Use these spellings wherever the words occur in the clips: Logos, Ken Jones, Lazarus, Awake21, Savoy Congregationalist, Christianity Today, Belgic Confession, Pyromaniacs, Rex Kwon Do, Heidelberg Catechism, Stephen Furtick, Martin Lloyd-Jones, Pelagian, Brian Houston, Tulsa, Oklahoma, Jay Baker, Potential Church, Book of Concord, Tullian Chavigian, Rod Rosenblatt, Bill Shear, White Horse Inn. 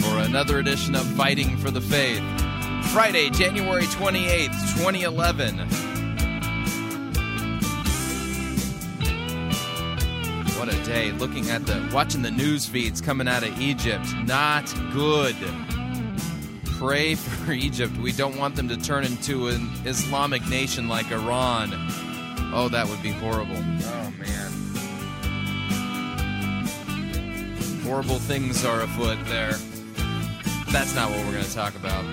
for another edition of Fighting for the Faith. Friday, January 28th, 2011. What a day. Looking at watching the news feeds coming out of Egypt. Not good. Pray for Egypt. We don't want them to turn into an Islamic nation like Iran. Oh, that would be horrible. Oh, man. Horrible things are afoot there. That's not what we're going to talk about.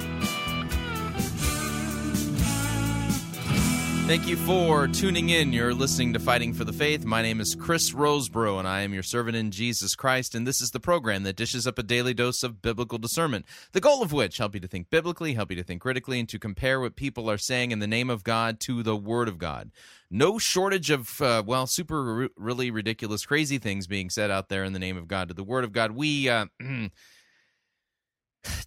Thank you for tuning in. You're listening to Fighting for the Faith. My name is Chris Roseborough, and I am your servant in Jesus Christ, and this is the program that dishes up a daily dose of biblical discernment, the goal of which, help you to think biblically, help you to think critically, and to compare what people are saying in the name of God to the Word of God. No shortage of, really ridiculous, crazy things being said out there in the name of God to the Word of God. We,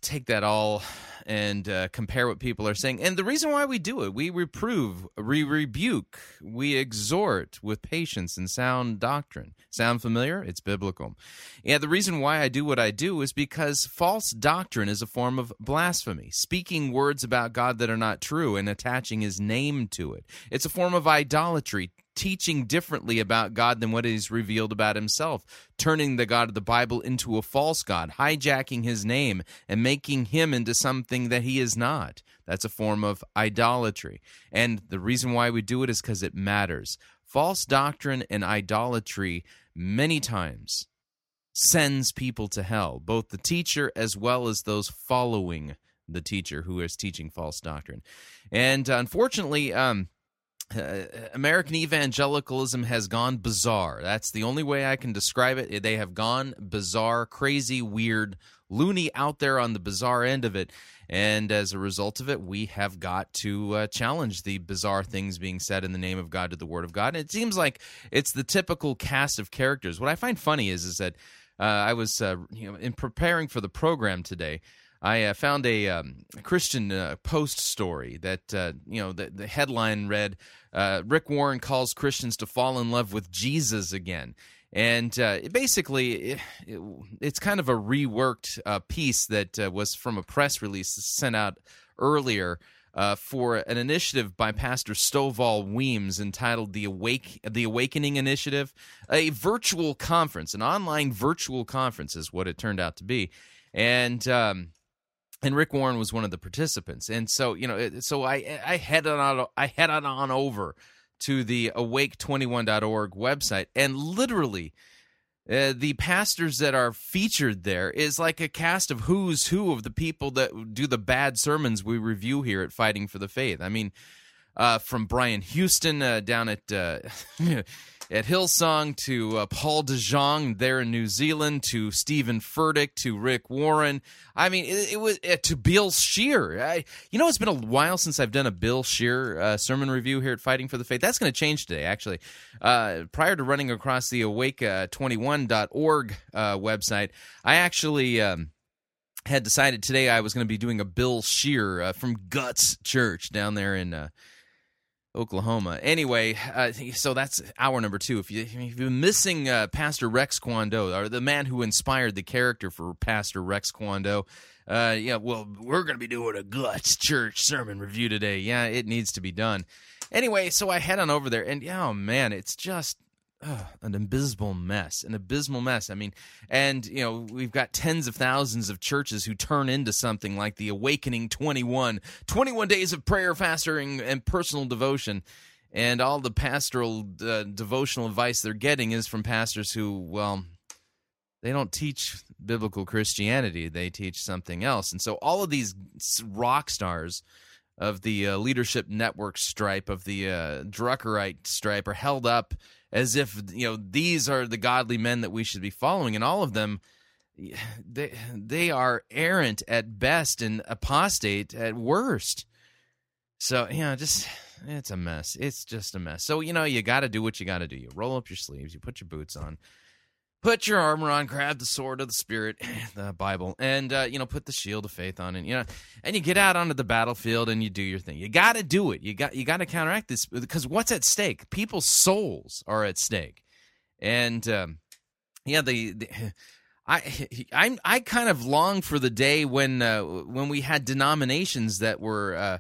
take that all and compare what people are saying. And the reason why we do it, we reprove, we rebuke, we exhort with patience and sound doctrine. Sound familiar? It's biblical. Yeah, the reason why I do what I do is because false doctrine is a form of blasphemy, speaking words about God that are not true and attaching his name to it. It's a form of idolatry, teaching differently about God than what is revealed about himself, turning the God of the Bible into a false God, hijacking his name and making him into something that he is not. That's a form of idolatry. And the reason why we do it is because it matters. False doctrine and idolatry many times sends people to hell, both the teacher as well as those following the teacher who is teaching false doctrine. And unfortunately, American evangelicalism has gone bizarre. That's the only way I can describe it. They have gone bizarre, crazy, weird, loony out there on the bizarre end of it. And as a result of it, we have got to challenge the bizarre things being said in the name of God to the Word of God. And it seems like it's the typical cast of characters. What I find funny is that I was in preparing for the program today, I found a Christian Post story that, the headline read, Rick Warren calls Christians to fall in love with Jesus again. And it's kind of a reworked piece that was from a press release sent out earlier for an initiative by Pastor Stovall Weems entitled The Awakening Initiative. A virtual conference, an online virtual conference is what it turned out to be. And Rick Warren was one of the participants, and so I headed on over to the Awake21.org website, and literally, the pastors that are featured there is like a cast of who's who of the people that do the bad sermons we review here at Fighting for the Faith. I mean, from Brian Houston down at at Hillsong to Paul DeJong there in New Zealand to Stephen Furtick to Rick Warren. I mean, it was to Bill Scheer. It's been a while since I've done a Bill Scheer sermon review here at Fighting for the Faith. That's going to change today, actually. Prior to running across the Awake21.org website, I actually had decided today I was going to be doing a Bill Scheer from Guts Church down there in Oklahoma. Anyway, so that's hour number two. If you're missing Pastor Rex Kwon Do, or the man who inspired the character for Pastor Rex Kwon Do, we're going to be doing a Guts Church sermon review today. Yeah, it needs to be done. Anyway, so I head on over there, and oh man, it's just an abysmal mess, I mean, and, you know, we've got tens of thousands of churches who turn into something like the Awakening 21, 21 days of prayer, fasting, and personal devotion. And all the pastoral devotional advice they're getting is from pastors who, well, they don't teach biblical Christianity. They teach something else. And so all of these rock stars of the leadership network stripe, of the Druckerite stripe, are held up as if, you know, these are the godly men that we should be following. And all of them, they are errant at best and apostate at worst. So, you know, just... it's a mess. It's just a mess. So, you know, you got to do what you got to do. You roll up your sleeves. You put your boots on. Put your armor on. Grab the sword of the Spirit, the Bible, and, you know, put the shield of faith on. And, you know, and you get out onto the battlefield and you do your thing. You got to do it. You got to counteract this, because what's at stake? People's souls are at stake. And, yeah, I kind of long for the day when we had denominations that were...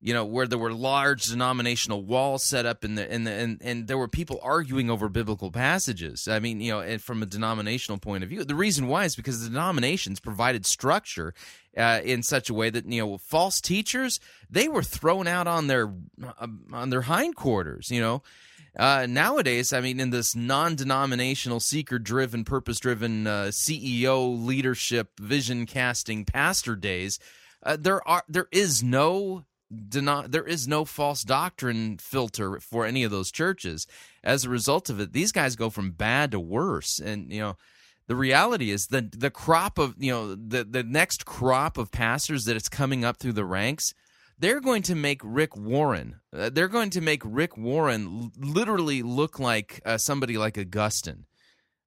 you know, where there were large denominational walls set up and there were people arguing over biblical passages. I mean, you know, and from a denominational point of view, the reason why is because the denominations provided structure in such a way that, you know, false teachers, they were thrown out on their hindquarters, you know. Nowadays, I mean, in this non-denominational, seeker-driven, purpose-driven, CEO leadership, vision-casting pastor days, there is no false doctrine filter for any of those churches. As a result of it, these guys go from bad to worse. And, you know, the reality is that the crop of, you know, the next crop of pastors that it's coming up through the ranks, they're going to make Rick Warren. They're going to make Rick Warren literally look like somebody like Augustine.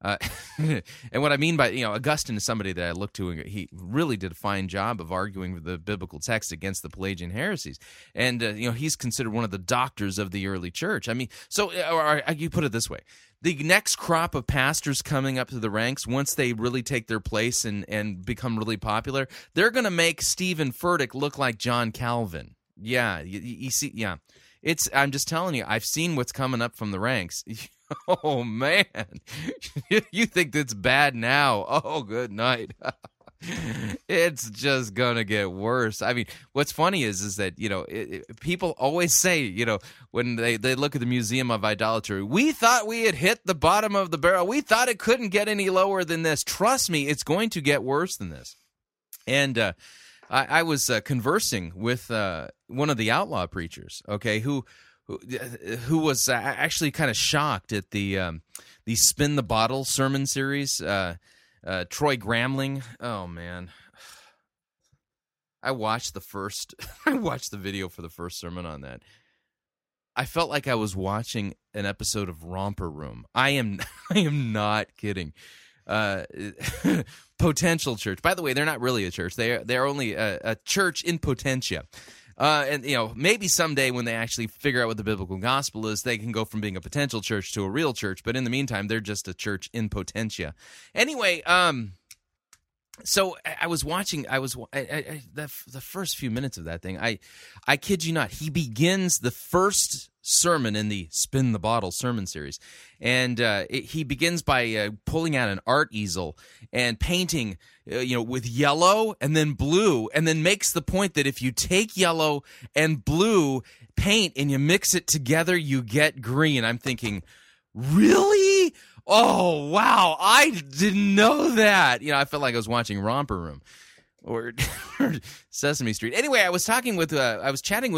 And what I mean by, you know, Augustine is somebody that I look to, and he really did a fine job of arguing with the biblical text against the Pelagian heresies. And, you know, he's considered one of the doctors of the early church. I mean, so or you put it this way. The next crop of pastors coming up to the ranks, once they really take their place and become really popular, they're going to make Stephen Furtick look like John Calvin. Yeah, you see, yeah. I'm just telling you, I've seen what's coming up from the ranks. Oh, man. You think that's bad now? Oh, good night. It's just going to get worse. I mean, what's funny is that, you know, people always say, you know, when they look at the Museum of Idolatry, we thought we had hit the bottom of the barrel. We thought it couldn't get any lower than this. Trust me, it's going to get worse than this. And I was conversing with one of the outlaw preachers, okay, who was actually kind of shocked at the Spin the Bottle sermon series, Troy Gramling. Oh, man. I watched the video for the first sermon on that. I felt like I was watching an episode of Romper Room. I am not kidding. Potential Church. By the way, they're not really a church. They're only a church in potentia. And, you know, maybe someday when they actually figure out what the biblical gospel is, they can go from being a potential church to a real church. But in the meantime, they're just a church in potentia. Anyway, so I was watching. The first few minutes of that thing. I kid you not. He begins the first sermon in the Spin the Bottle sermon series, and he begins by pulling out an art easel and painting, you know, with yellow and then blue, and then makes the point that if you take yellow and blue paint and you mix it together, you get green. I'm thinking, really? Oh, wow, I didn't know that. You know, I felt like I was watching Romper Room or Sesame Street. Anyway, I was chatting with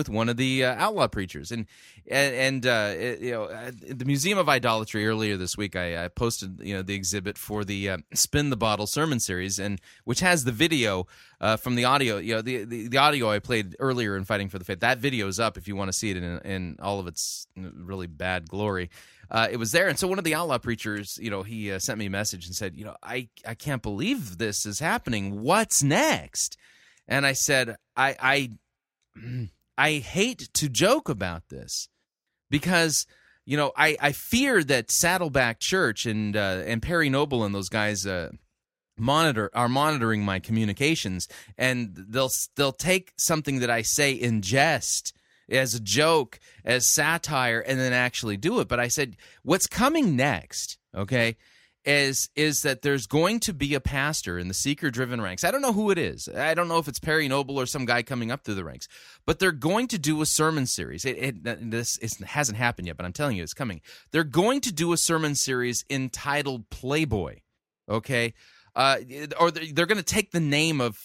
one of the outlaw preachers, and at the Museum of Idolatry earlier this week, I posted, you know, the exhibit for the Spin the Bottle sermon series, and which has the video from the audio, you know, the audio I played earlier in Fighting for the Faith. That video is up if you want to see it in all of its really bad glory. It was there, and so one of the outlaw preachers, you know, he sent me a message and said, you know, I can't believe this is happening. What's next? And I said, I hate to joke about this because, you know, I fear that Saddleback Church and Perry Noble and those guys are monitoring my communications, and they'll take something that I say in jest. as a joke, as satire, and then actually do it. But I said, what's coming next, okay, is that there's going to be a pastor in the seeker-driven ranks. I don't know who it is. I don't know if it's Perry Noble or some guy coming up through the ranks. But they're going to do a sermon series. This hasn't happened yet, but I'm telling you it's coming. They're going to do a sermon series entitled Playboy, okay? Or they're going to take the name of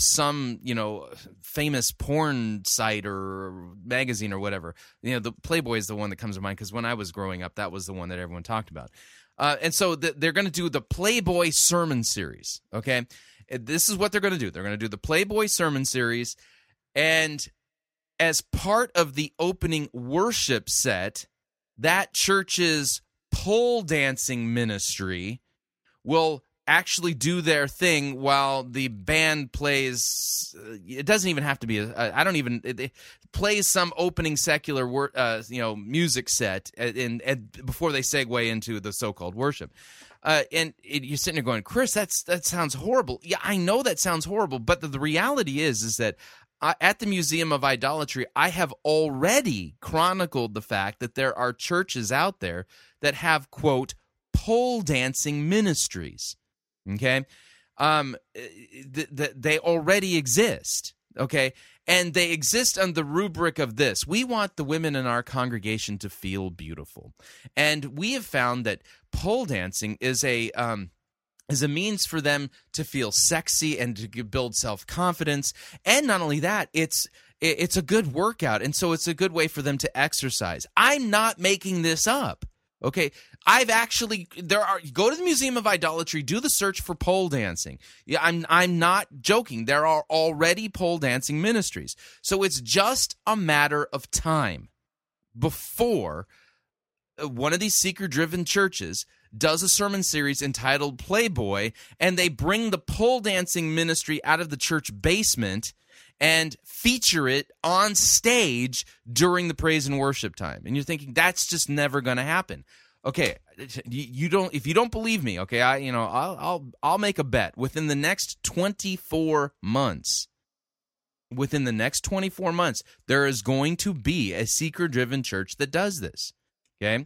some, you know, famous porn site or magazine or whatever. You know, the Playboy is the one that comes to mind because when I was growing up, that was the one that everyone talked about. And so they're going to do the Playboy sermon series, okay? This is what they're going to do. They're going to do the Playboy sermon series. And as part of the opening worship set, that church's pole dancing ministry will actually do their thing while the band plays. It doesn't even have to be it plays some opening secular music set and before they segue into the so-called worship. And you're sitting there going, Chris, that sounds horrible. Yeah, I know that sounds horrible, but the reality is that at the Museum of Idolatry, I have already chronicled the fact that there are churches out there that have, quote, pole dancing ministries. Okay, they already exist, okay? And they exist under the rubric of this. We want the women in our congregation to feel beautiful. And we have found that pole dancing is a means for them to feel sexy and to build self-confidence. And not only that, it's a good workout, and so it's a good way for them to exercise. I'm not making this up. Okay, go to the Museum of Idolatry, do the search for pole dancing. Yeah, I'm not joking. There are already pole dancing ministries. So it's just a matter of time before one of these seeker-driven churches does a sermon series entitled Playboy, and they bring the pole dancing ministry out of the church basement and feature it on stage during the praise and worship time. And you're thinking, that's just never going to happen. Okay, if you don't believe me, okay, I'll make a bet. Within the next 24 months, there is going to be a seeker-driven church that does this, okay?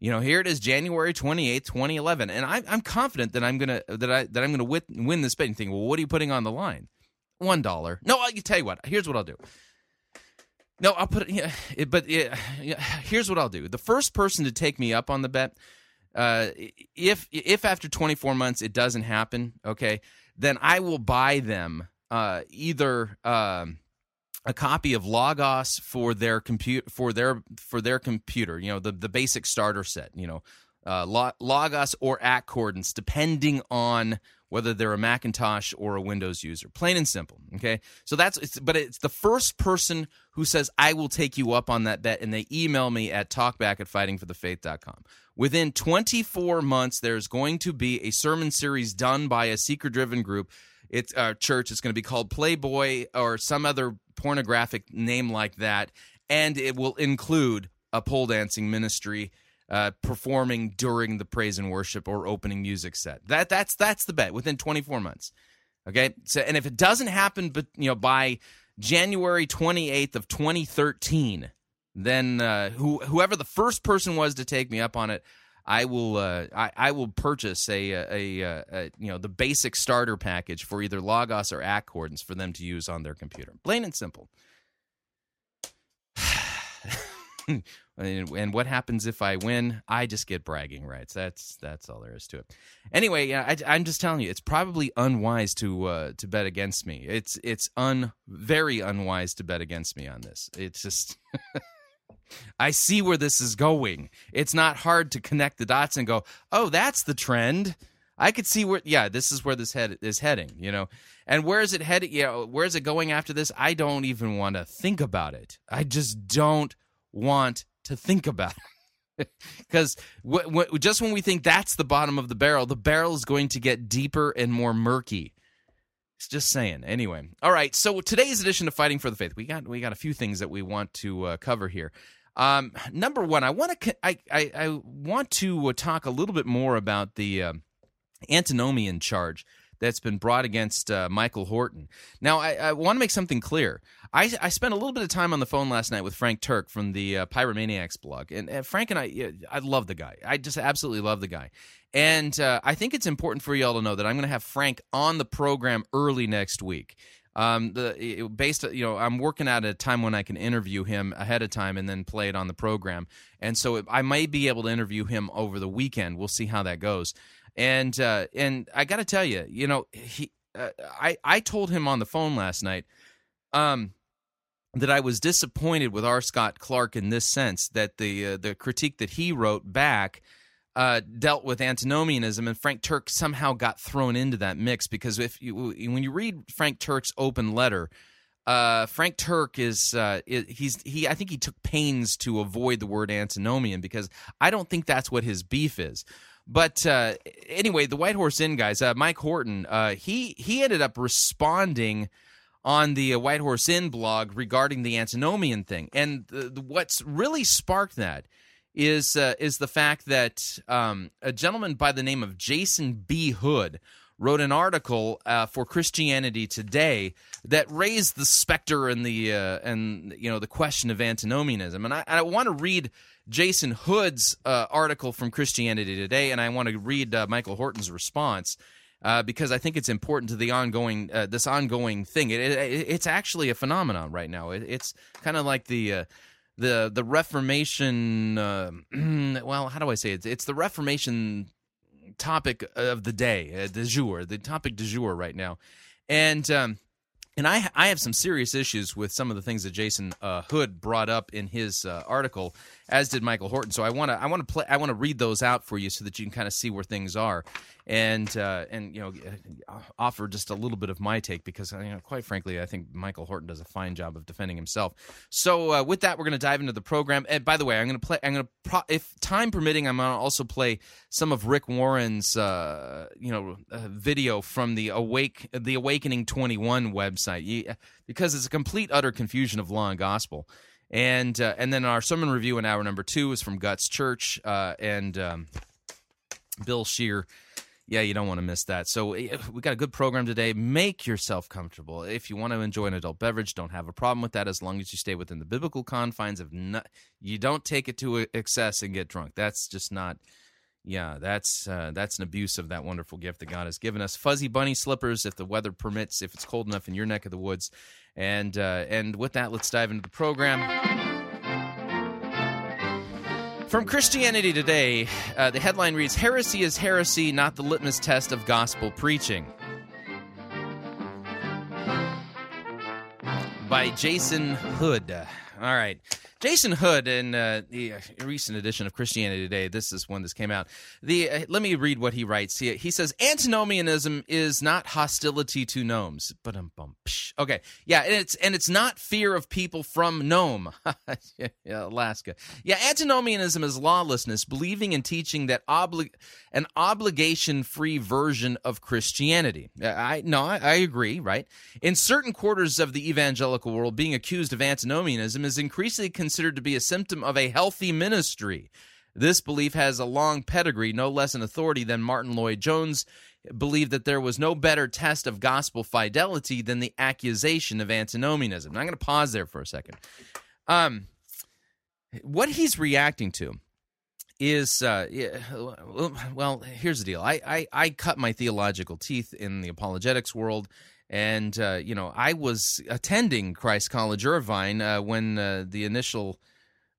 You know, here it is, January 28th, 2011, and I'm confident that I'm going to win this bet. And you think, well, what are you putting on the line? $1. No, I'll tell you what. Here's what I'll do. No, I'll put it. Yeah, here's what I'll do. The first person to take me up on the bet, if after 24 months it doesn't happen, okay, then I will buy them either a copy of Logos for their computer. You know, the basic starter set. You know, Logos or Accordance, depending on whether they're a Macintosh or a Windows user. Plain and simple, okay? So it's the first person who says, I will take you up on that bet, and they email me at talkback@fightingforthefaith.com. Within 24 months, there's going to be a sermon series done by a seeker-driven group. It's a church. It's going to be called Playboy or some other pornographic name like that, and it will include a pole dancing ministry performing during the praise and worship or opening music set. That's the bet within 24 months. Okay? So, and if it doesn't happen by January 28th of 2013, then whoever the first person was to take me up on it, I will purchase a the basic starter package for either Logos or Accordance for them to use on their computer. Plain and simple. And what happens if I win? I just get bragging rights. That's all there is to it. Anyway, I'm just telling you, it's probably unwise to bet against me. It's very unwise to bet against me on this. It's just I see where this is going. It's not hard to connect the dots and go, oh, that's the trend. I could see this is where this head is heading, you know. And where is it headed? You know, where is it going after this? I don't even want to think about it. I just don't want to think about it, because just when we think that's the bottom of the barrel is going to get deeper and more murky. It's just saying. Anyway, all right. So today's edition of Fighting for the Faith, we got a few things that we want to cover here. Number one, I want to talk a little bit more about the Antinomian charge that's been brought against Michael Horton. Now, I want to make something clear. I spent a little bit of time on the phone last night with Frank Turk from the Pyromaniacs blog, and Frank and I love the guy. I just absolutely love the guy. And I think it's important for you all to know that I'm going to have Frank on the program early next week. I'm working out at a time when I can interview him ahead of time and then play it on the program. And so I may be able to interview him over the weekend. We'll see how that goes. And I got to tell you, I told him on the phone last night that I was disappointed with R. Scott Clark in this sense, that the critique that he wrote back dealt with antinomianism, and Frank Turk somehow got thrown into that mix, because when you read Frank Turk's open letter, Frank Turk I think he took pains to avoid the word antinomian, because I don't think that's what his beef is. But anyway, the White Horse Inn guys, Mike Horton, he ended up responding on the White Horse Inn blog regarding the antinomian thing, and what's really sparked that is the fact that a gentleman by the name of Jason B. Hood wrote an article for Christianity Today that raised the specter and the question of antinomianism. And I want to read Jason Hood's article from Christianity Today, and I want to read Michael Horton's response, because I think it's important to the ongoing this ongoing thing. It's actually a phenomenon right now. It's kind of like the Reformation, how do I say it? It's the Reformation topic of the day, the topic du jour right now. And I have some serious issues with some of the things that Jason Hood brought up in his article, as did Michael Horton. So I want to read those out for you so that you can kind of see where things are, and offer just a little bit of my take, because quite frankly I think Michael Horton does a fine job of defending himself. So with that, we're going to dive into the program. And by the way, if time permitting, I'm going to also play some of Rick Warren's video from the Awakening21 website. Because it's a complete, utter confusion of law and gospel. And then our sermon review in hour number 2 is from Guts Church and Bill Shear. Yeah, you don't want to miss that. So we got a good program today. Make yourself comfortable. If you want to enjoy an adult beverage, don't have a problem with that, as long as you stay within the biblical confines of you don't take it to excess and get drunk. That's just not... Yeah, that's an abuse of that wonderful gift that God has given us. Fuzzy bunny slippers, if the weather permits, if it's cold enough in your neck of the woods. And with that, let's dive into the program. From Christianity Today, the headline reads, "Heresy is heresy, not the litmus test of gospel preaching." By Jason Hood. All right. Jason Hood, in the recent edition of Christianity Today, this is one that came out. Let me read what he writes. He says, "Antinomianism is not hostility to gnomes." Okay, yeah, and it's not fear of people from Nome, Alaska. Yeah, antinomianism is lawlessness, believing and teaching that an obligation-free version of Christianity. I agree, right? In certain quarters of the evangelical world, being accused of antinomianism is increasingly considered to be a symptom of a healthy ministry. This belief has a long pedigree. No less an authority than Martin Lloyd-Jones believed that there was no better test of gospel fidelity than the accusation of antinomianism. Now, I'm going to pause there for a second. What he's reacting to is, here's the deal. I cut my theological teeth in the apologetics world. And, I was attending Christ College Irvine when the initial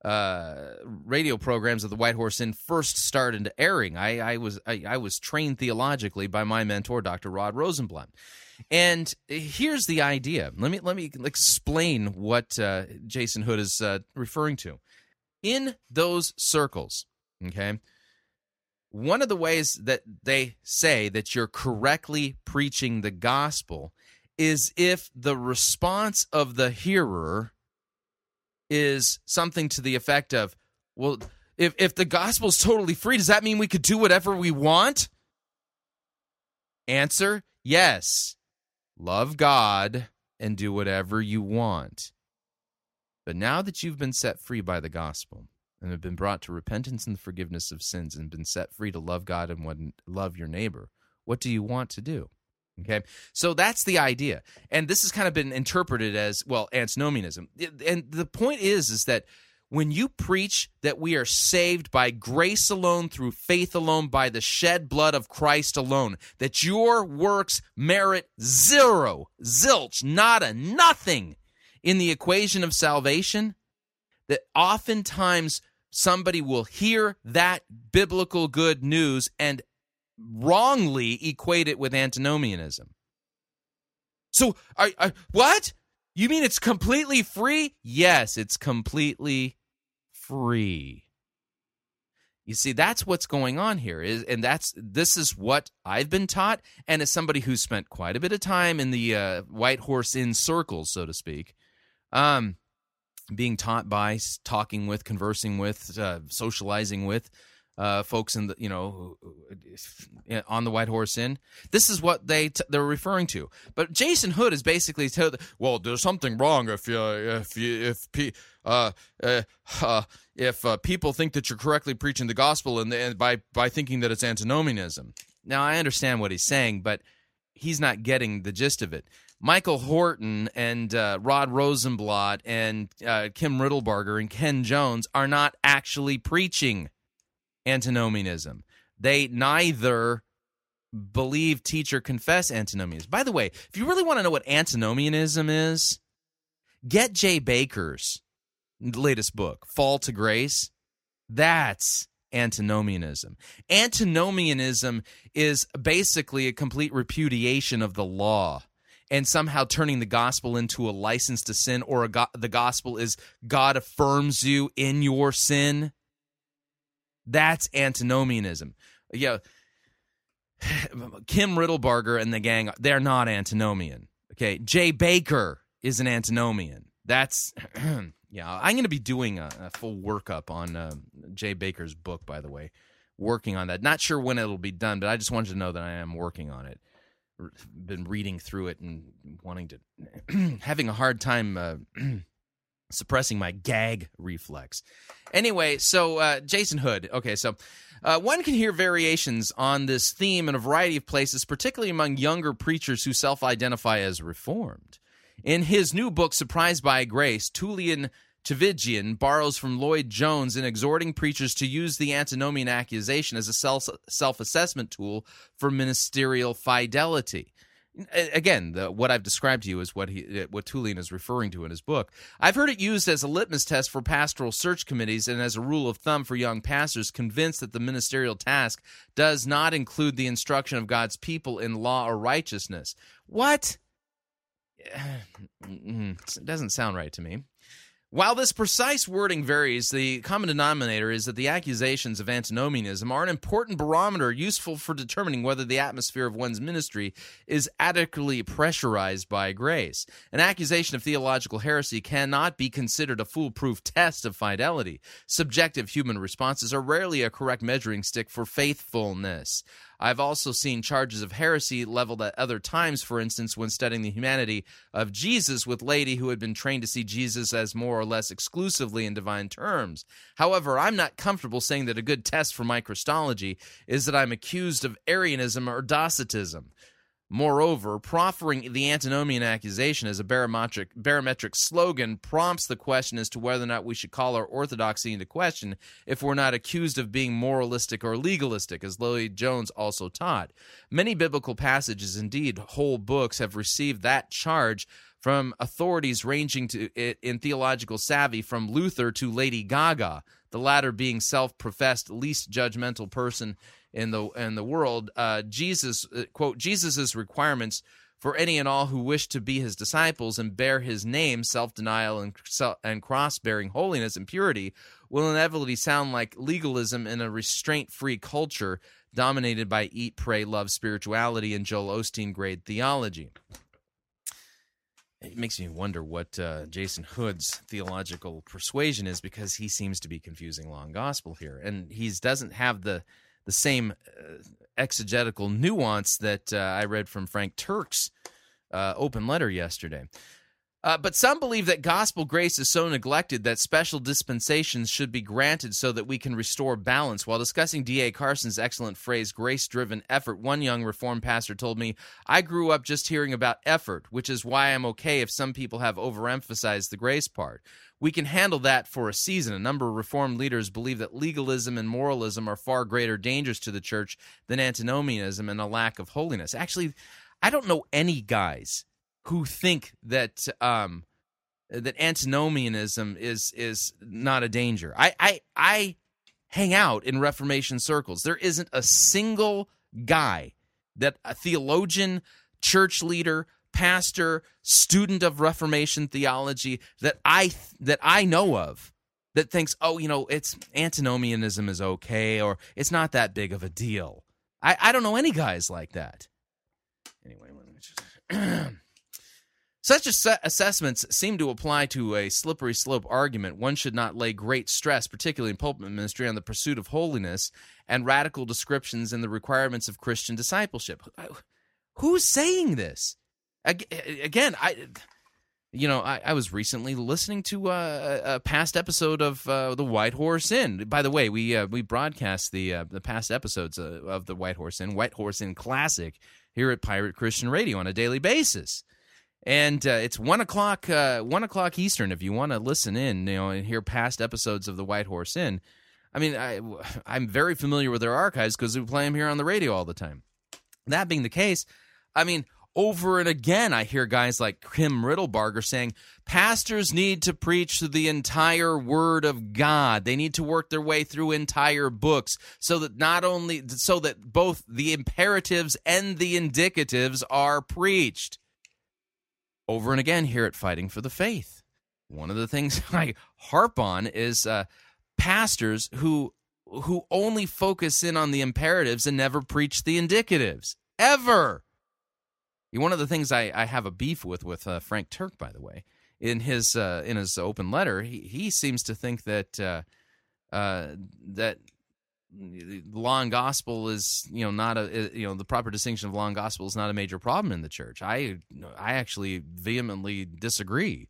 radio programs of the White Horse Inn first started airing. I was trained theologically by my mentor, Dr. Rod Rosenblatt. And here's the idea. Let me explain what Jason Hood is referring to. In those circles, okay, one of the ways that they say that you're correctly preaching the gospel is if the response of the hearer is something to the effect of, well, if the gospel's totally free, does that mean we could do whatever we want? Answer, yes. Love God and do whatever you want. But now that you've been set free by the gospel, and have been brought to repentance and the forgiveness of sins, and been set free to love God and love your neighbor, what do you want to do? Okay, so that's the idea. And this has kind of been interpreted as, well, antinomianism. And the point is that when you preach that we are saved by grace alone, through faith alone, by the shed blood of Christ alone, that your works merit zero, zilch, nada, nothing in the equation of salvation, that oftentimes somebody will hear that biblical good news and wrongly equate it with antinomianism. So, what? You mean it's completely free? Yes, it's completely free. You see, that's what's going on here, and this is what I've been taught. And as somebody who spent quite a bit of time in the White Horse Inn circles, so to speak, being taught by, talking with, conversing with, socializing with folks in the on the White Horse Inn. This is what they're referring to. But Jason Hood is basically told, well, there's something wrong if people think that you're correctly preaching the gospel and by thinking that it's antinomianism. Now I understand what he's saying, but he's not getting the gist of it. Michael Horton and Rod Rosenblatt and Kim Riddlebarger and Ken Jones are not actually preaching antinomianism. They neither believe, teach, or confess antinomianism. By the way, if you really want to know what antinomianism is, get Jay Baker's latest book, Fall to Grace. That's antinomianism. Antinomianism is basically a complete repudiation of the law and somehow turning the gospel into a license to sin, or the gospel is God affirms you in your sin. That's antinomianism. Yeah, Kim Riddlebarger and the gang, they're not antinomian. Okay, Jay Baker is an antinomian. That's, yeah, I'm going to be doing a full workup on Jay Baker's book, by the way. Working on that. Not sure when it'll be done, but I just wanted to know that I am working on it. Been reading through it and wanting to, having a hard time suppressing my gag reflex. Anyway, so Jason Hood. Okay, so one can hear variations on this theme in a variety of places, particularly among younger preachers who self-identify as Reformed. In his new book, Surprised by Grace, Tullian Chavigian borrows from Lloyd-Jones in exhorting preachers to use the antinomian accusation as a self-assessment tool for ministerial fidelity. Again, what I've described to you is what Tullian is referring to in his book. I've heard it used as a litmus test for pastoral search committees and as a rule of thumb for young pastors convinced that the ministerial task does not include the instruction of God's people in law or righteousness. What? It doesn't sound right to me. While this precise wording varies, the common denominator is that the accusations of antinomianism are an important barometer useful for determining whether the atmosphere of one's ministry is adequately pressurized by grace. An accusation of theological heresy cannot be considered a foolproof test of fidelity. Subjective human responses are rarely a correct measuring stick for faithfulness. I've also seen charges of heresy leveled at other times, for instance, when studying the humanity of Jesus with laity who had been trained to see Jesus as more or less exclusively in divine terms. However, I'm not comfortable saying that a good test for my Christology is that I'm accused of Arianism or Docetism. Moreover, proffering the antinomian accusation as a barometric slogan prompts the question as to whether or not we should call our orthodoxy into question if we're not accused of being moralistic or legalistic, as Lloyd-Jones also taught. Many biblical passages, indeed whole books, have received that charge from authorities ranging in theological savvy from Luther to Lady Gaga, the latter being self-professed least judgmental person in the world. Jesus' requirements for any and all who wish to be his disciples and bear his name, self-denial and cross-bearing holiness and purity, will inevitably sound like legalism in a restraint-free culture dominated by eat, pray, love spirituality and Joel Osteen-grade theology. It makes me wonder what Jason Hood's theological persuasion is, because he seems to be confusing law and gospel here, and he doesn't have the same exegetical nuance that I read from Frank Turk's open letter yesterday. But some believe that gospel grace is so neglected that special dispensations should be granted so that we can restore balance. While discussing D.A. Carson's excellent phrase, grace-driven effort, one young Reformed pastor told me, I grew up just hearing about effort, which is why I'm okay if some people have overemphasized the grace part. We can handle that for a season. A number of Reformed leaders believe that legalism and moralism are far greater dangers to the church than antinomianism and a lack of holiness. Actually, I don't know any guys who think that that antinomianism is not a danger. I hang out in Reformation circles. There isn't a single guy that a theologian, church leader, pastor, student of Reformation theology that I know of that thinks, oh, you know, it's antinomianism is okay or it's not that big of a deal. I don't know any guys like that. Anyway, let me just... Such assessments seem to apply to a slippery slope argument. One should not lay great stress, particularly in pulpit ministry, on the pursuit of holiness and radical descriptions in the requirements of Christian discipleship. Who's saying this? Again, I was recently listening to a past episode of the White Horse Inn. By the way, we broadcast the past episodes of the White Horse Inn Classic, here at Pirate Christian Radio on a daily basis. And it's 1 o'clock Eastern if you want to listen in, you know, and hear past episodes of the White Horse Inn. I mean, I'm very familiar with their archives because we play them here on the radio all the time. That being the case, I mean, over and again I hear guys like Kim Riddlebarger saying, pastors need to preach the entire Word of God. They need to work their way through entire books so that both the imperatives and the indicatives are preached. Over and again here at Fighting for the Faith, one of the things I harp on is pastors who only focus in on the imperatives and never preach the indicatives, ever. One of the things I have a beef with Frank Turk, by the way, in his open letter, he seems to think that that law and gospel is, you know, not a, you know, the proper distinction of law and gospel is not a major problem in the church. I actually vehemently disagree.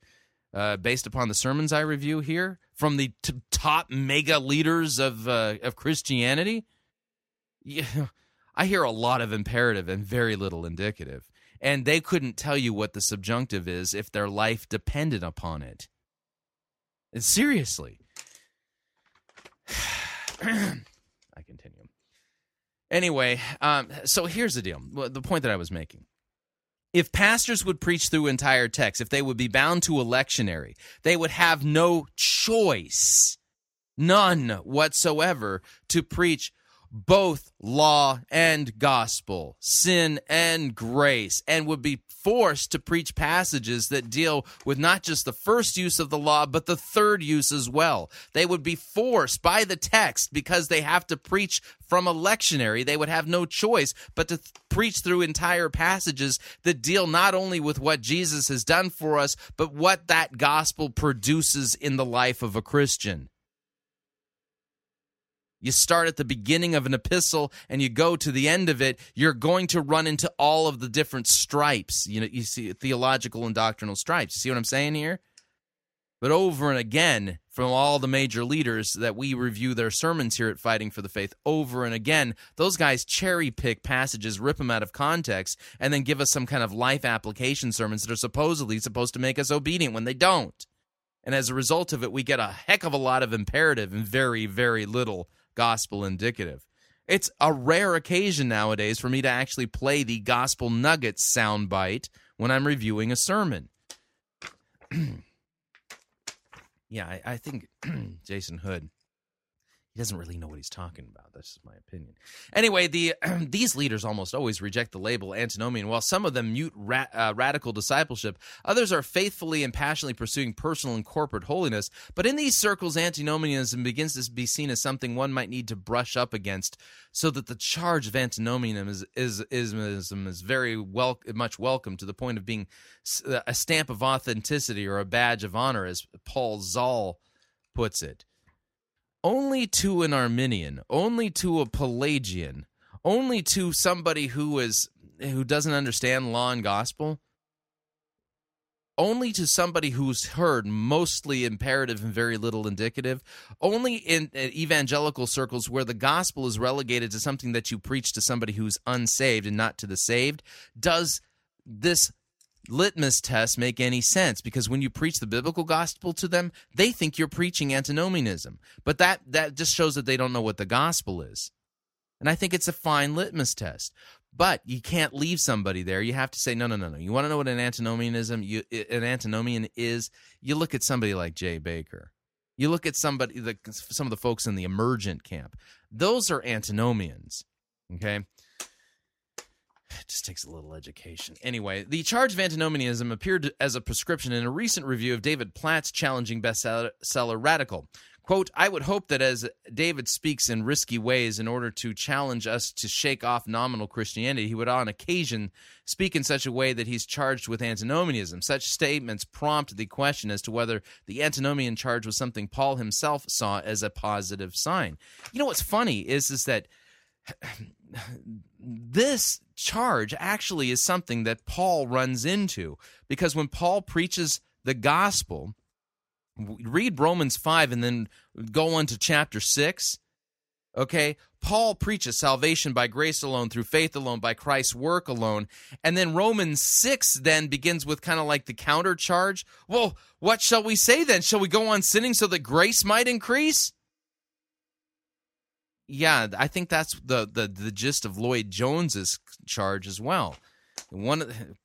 Based upon the sermons I review here from the top mega leaders of Christianity, yeah, I hear a lot of imperative and very little indicative, and they couldn't tell you what the subjunctive is if their life depended upon it. And seriously. I continue. Anyway, so here's the deal. The point that I was making. If pastors would preach through entire texts, if they would be bound to a lectionary, they would have no choice, none whatsoever, to preach both law and gospel, sin and grace, and would be forced to preach passages that deal with not just the first use of the law, but the third use as well. They would be forced by the text because they have to preach from a lectionary. They would have no choice but to preach through entire passages that deal not only with what Jesus has done for us, but what that gospel produces in the life of a Christian. You start at the beginning of an epistle and you go to the end of it, you're going to run into all of the different stripes. You know, you see theological and doctrinal stripes. You see what I'm saying here? But over and again, from all the major leaders that we review their sermons here at Fighting for the Faith, over and again, those guys cherry-pick passages, rip them out of context, and then give us some kind of life application sermons that are supposedly supposed to make us obedient when they don't. And as a result of it, we get a heck of a lot of imperative and very, very little gospel indicative. It's a rare occasion nowadays for me to actually play the gospel nuggets soundbite when I'm reviewing a sermon. Yeah, I think Jason Hood, he doesn't really know what he's talking about. That's just my opinion. Anyway, these leaders almost always reject the label antinomian. While some of them mute radical discipleship, others are faithfully and passionately pursuing personal and corporate holiness. But in these circles, antinomianism begins to be seen as something one might need to brush up against, so that the charge of antinomianism is much welcome, to the point of being a stamp of authenticity or a badge of honor, as Paul Zoll puts it. Only to an Arminian, only to a Pelagian, only to somebody who doesn't understand law and gospel, only to somebody who's heard mostly imperative and very little indicative, only in evangelical circles where the gospel is relegated to something that you preach to somebody who's unsaved and not to the saved, does this litmus test make any sense, because when you preach the biblical gospel to them, they think you're preaching antinomianism. But that just shows that they don't know what the gospel is. And I think it's a fine litmus test. But you can't leave somebody there. You have to say, no. You want to know what an antinomian is? You look at somebody like Jay Baker. You look at some of the folks in the emergent camp. Those are antinomians, okay? It just takes a little education. Anyway, the charge of antinomianism appeared as a prescription in a recent review of David Platt's challenging bestseller Radical. Quote, I would hope that as David speaks in risky ways in order to challenge us to shake off nominal Christianity, he would on occasion speak in such a way that he's charged with antinomianism. Such statements prompt the question as to whether the antinomian charge was something Paul himself saw as a positive sign. You know what's funny is that this charge actually is something that Paul runs into, because when Paul preaches the gospel— read Romans 5 and then go on to chapter 6, okay? Paul preaches salvation by grace alone, through faith alone, by Christ's work alone. And then Romans 6 then begins with kind of like the countercharge. Well, what shall we say then? Shall we go on sinning so that grace might increase? Yeah, I think that's the gist of Lloyd-Jones's charge as well.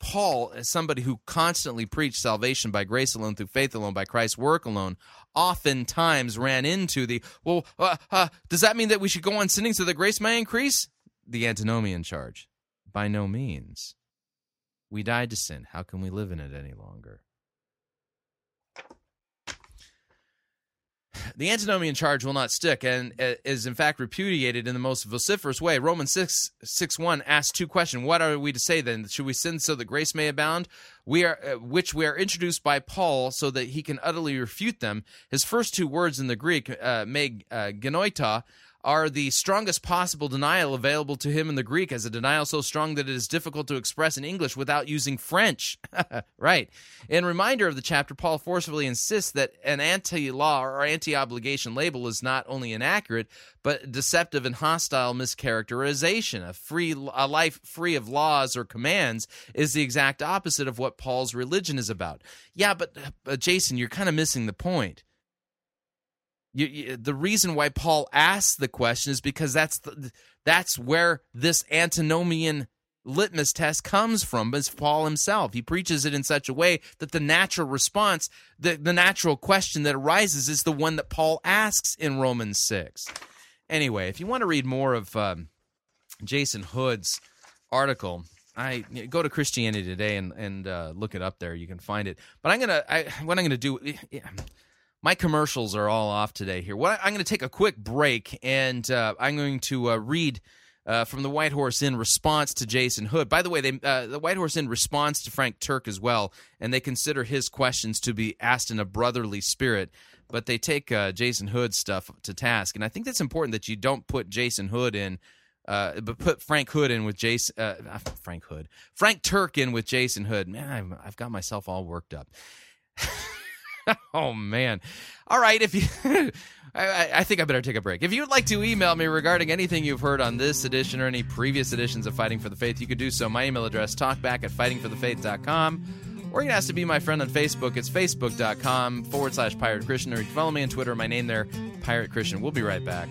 Paul, as somebody who constantly preached salvation by grace alone, through faith alone, by Christ's work alone, oftentimes ran into the, does that mean that we should go on sinning so that grace may increase? The antinomian charge. By no means. We died to sin. How can we live in it any longer? The antinomian charge will not stick and is, in fact, repudiated in the most vociferous way. Romans 6:1 asks two questions. What are we to say then? Should we sin so that grace may abound? We are introduced by Paul so that he can utterly refute them. His first two words in the Greek, meganoita, are the strongest possible denial available to him in the Greek, as a denial so strong that it is difficult to express in English without using French. Right. In reminder of the chapter, Paul forcefully insists that an anti-law or anti-obligation label is not only inaccurate, but deceptive and hostile mischaracterization. A life free of laws or commands is the exact opposite of what Paul's religion is about. Yeah, but Jason, you're kind of missing the point. The reason why Paul asks the question is because that's where this antinomian litmus test comes from, is Paul himself. He preaches it in such a way that the natural response, the natural question that arises is the one that Paul asks in Romans 6. Anyway, if you want to read more of Jason Hood's article, go to Christianity Today and look it up there. You can find it. But what I'm going to do... Yeah, my commercials are all off today here. I'm going to take a quick break, and I'm going to read from the White Horse Inn response to Jason Hood. By the way, the White Horse Inn responds to Frank Turk as well, and they consider his questions to be asked in a brotherly spirit, but they take Jason Hood's stuff to task. And I think that's important, that you don't put Jason Hood in, but put Frank Hood in with Jason. Frank Turk in with Jason Hood. Man, I've got myself all worked up. Oh, man. All right, I think I better take a break. If you'd like to email me regarding anything you've heard on this edition or any previous editions of Fighting for the Faith, you could do so. My email address, talkback@fightingforthefaith.com. Or you can ask to be my friend on Facebook. It's facebook.com/Pirate Christian. Or you can follow me on Twitter. My name there, Pirate Christian. We'll be right back.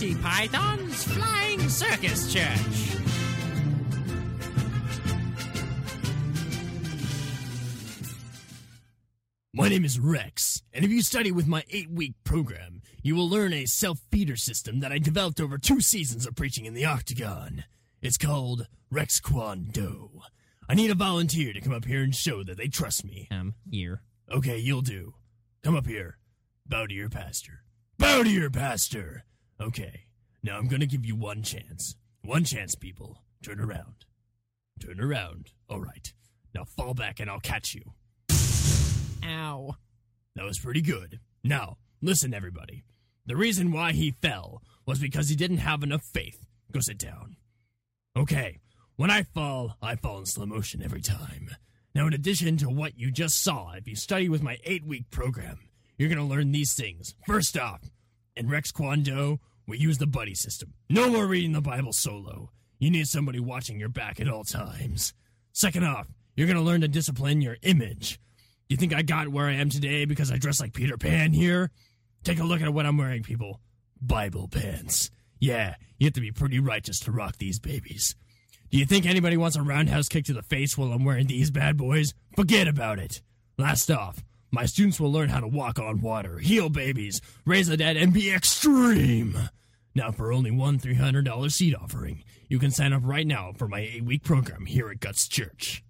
Monty Python's Flying Circus Church. My name is Rex, and if you study with my 8-week program, you will learn a self-feeder system that I developed over 2 seasons of preaching in the Octagon. It's called Rex Kwon Do. I need a volunteer to come up here and show that they trust me. Here. Okay, you'll do. Come up here. Bow to your pastor. Bow to your pastor! Okay, now I'm gonna give you one chance. One chance, people. Turn around. Turn around. All right. Now fall back and I'll catch you. Ow. That was pretty good. Now, listen, everybody. The reason why he fell was because he didn't have enough faith. Go sit down. Okay, when I fall in slow motion every time. Now, in addition to what you just saw, if you study with my 8-week program, you're going to learn these things. First off, in Rex Kwon Do, we use the buddy system. No more reading the Bible solo. You need somebody watching your back at all times. Second off, you're going to learn to discipline your image. You think I got where I am today because I dress like Peter Pan here? Take a look at what I'm wearing, people. Bible pants. Yeah, you have to be pretty righteous to rock these babies. Do you think anybody wants a roundhouse kick to the face while I'm wearing these bad boys? Forget about it. Last off, my students will learn how to walk on water, heal babies, raise the dead, and be extreme. Now, for only one $300 seed offering, you can sign up right now for my 8-week program here at Guts Church.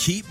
Keep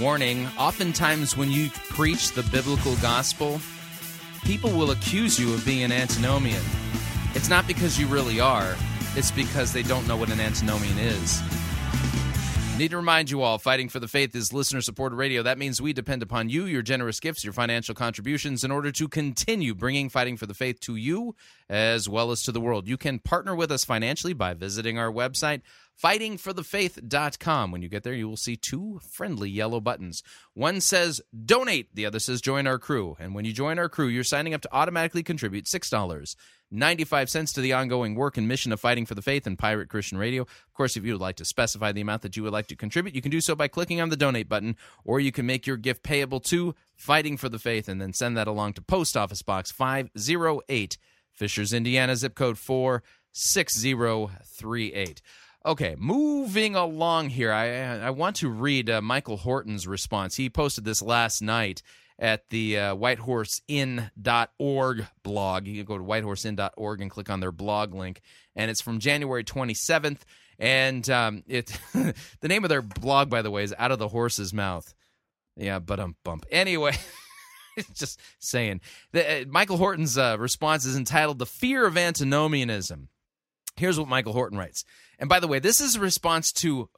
Warning, oftentimes when you preach the biblical gospel, people will accuse you of being an antinomian. It's not because you really are, it's because they don't know what an antinomian is. Need to remind you all, Fighting for the Faith is listener-supported radio. That means we depend upon you, your generous gifts, your financial contributions, in order to continue bringing Fighting for the Faith to you as well as to the world. You can partner with us financially by visiting our website, fightingforthefaith.com. When you get there, you will see 2 friendly yellow buttons. One says donate, the other says join our crew. And when you join our crew, you're signing up to automatically contribute $6.95 to the ongoing work and mission of Fighting for the Faith and Pirate Christian Radio. Of course, if you would like to specify the amount that you would like to contribute, you can do so by clicking on the donate button, or you can make your gift payable to Fighting for the Faith and then send that along to Post Office Box 508, Fishers, Indiana, zip code 46038. Okay, moving along here, I want to read Michael Horton's response. He posted this last night at the whitehorseinn.org blog. You can go to whitehorseinn.org and click on their blog link, and it's from January 27th, and the name of their blog, by the way, is Out of the Horse's Mouth. Yeah, ba-dum-bump. Anyway, just saying. Michael Horton's response is entitled The Fear of Antinomianism. Here's what Michael Horton writes. And by the way, this is a response to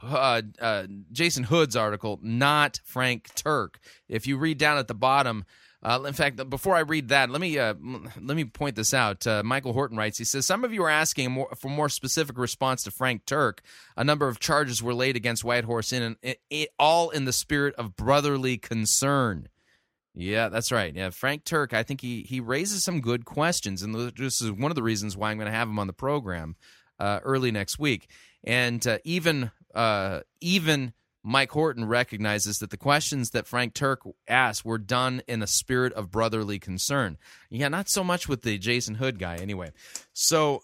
Jason Hood's article, not Frank Turk. If you read down at the bottom, in fact, before I read that, let me point this out. Michael Horton writes, he says, some of you are asking for more specific response to Frank Turk. A number of charges were laid against White Horse Inn, all in the spirit of brotherly concern. Yeah, that's right. Yeah, Frank Turk, I think he raises some good questions, and this is one of the reasons why I'm going to have him on the program early next week. And even Mike Horton recognizes that the questions that Frank Turk asked were done in a spirit of brotherly concern. Yeah, not so much with the Jason Hood guy anyway. So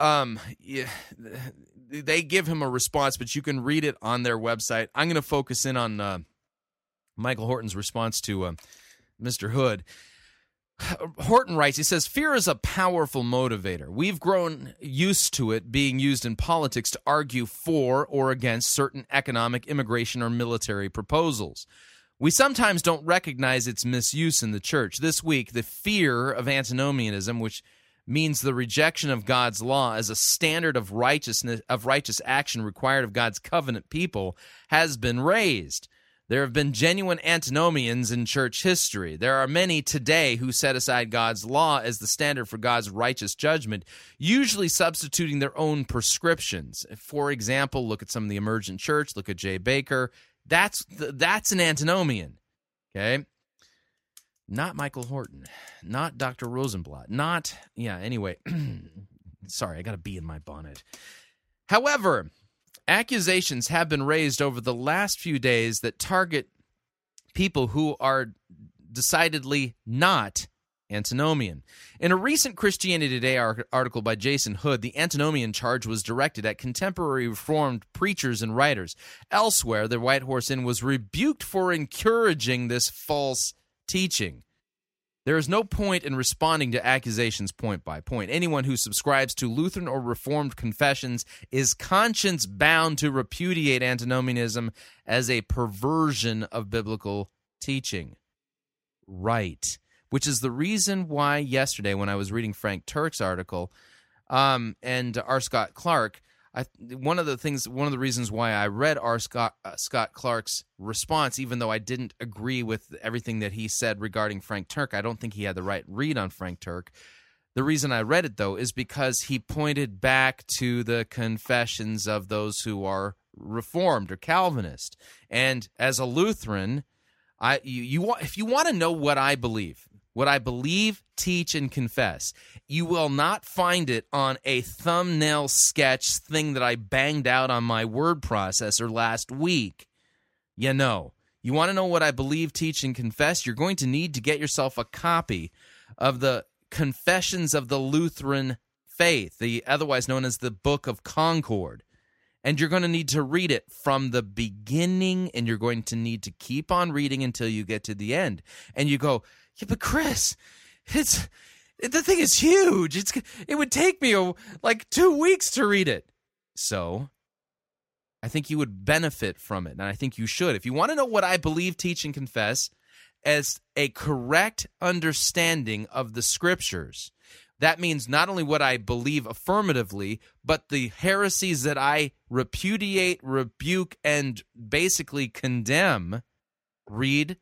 yeah, they give him a response, but you can read it on their website. I'm going to focus in on Michael Horton's response to Mr. Hood. Horton writes, he says, fear is a powerful motivator. We've grown used to it being used in politics to argue for or against certain economic, immigration, or military proposals. We sometimes don't recognize its misuse in the church. This week, the fear of antinomianism, which means the rejection of God's law as a standard of righteousness, of righteous action required of God's covenant people, has been raised. There have been genuine antinomians in church history. There are many today who set aside God's law as the standard for God's righteous judgment, usually substituting their own prescriptions. For example, look at some of the emergent church, look at Jay Baker. That's an antinomian, okay? Not Michael Horton, not Dr. Rosenblatt, not, yeah, anyway. Sorry, I got a bee in my bonnet. However, accusations have been raised over the last few days that target people who are decidedly not antinomian. In a recent Christianity Today article by Jason Hood, the antinomian charge was directed at contemporary Reformed preachers and writers. Elsewhere, the White Horse Inn was rebuked for encouraging this false teaching. There is no point in responding to accusations point by point. Anyone who subscribes to Lutheran or Reformed confessions is conscience-bound to repudiate antinomianism as a perversion of biblical teaching. Right. Which is the reason why yesterday when I was reading Frank Turk's article and R. Scott Clark, one of the reasons why I read Scott Clark's response, even though I didn't agree with everything that he said regarding Frank Turk, I don't think he had the right read on Frank Turk. The reason I read it, though, is because he pointed back to the confessions of those who are Reformed or Calvinist. And as a Lutheran, if you want to know what I believe, teach, and confess, you will not find it on a thumbnail sketch thing that I banged out on my word processor last week. You know, you want to know what I believe, teach, and confess? You're going to need to get yourself a copy of the Confessions of the Lutheran Faith, the otherwise known as the Book of Concord. And you're going to need to read it from the beginning, and you're going to need to keep on reading until you get to the end. And you go, yeah, but Chris, the thing is huge. It would take me like 2 weeks to read it. So I think you would benefit from it, and I think you should. If you want to know what I believe, teach, and confess as a correct understanding of the Scriptures, that means not only what I believe affirmatively, but the heresies that I repudiate, rebuke, and basically condemn, read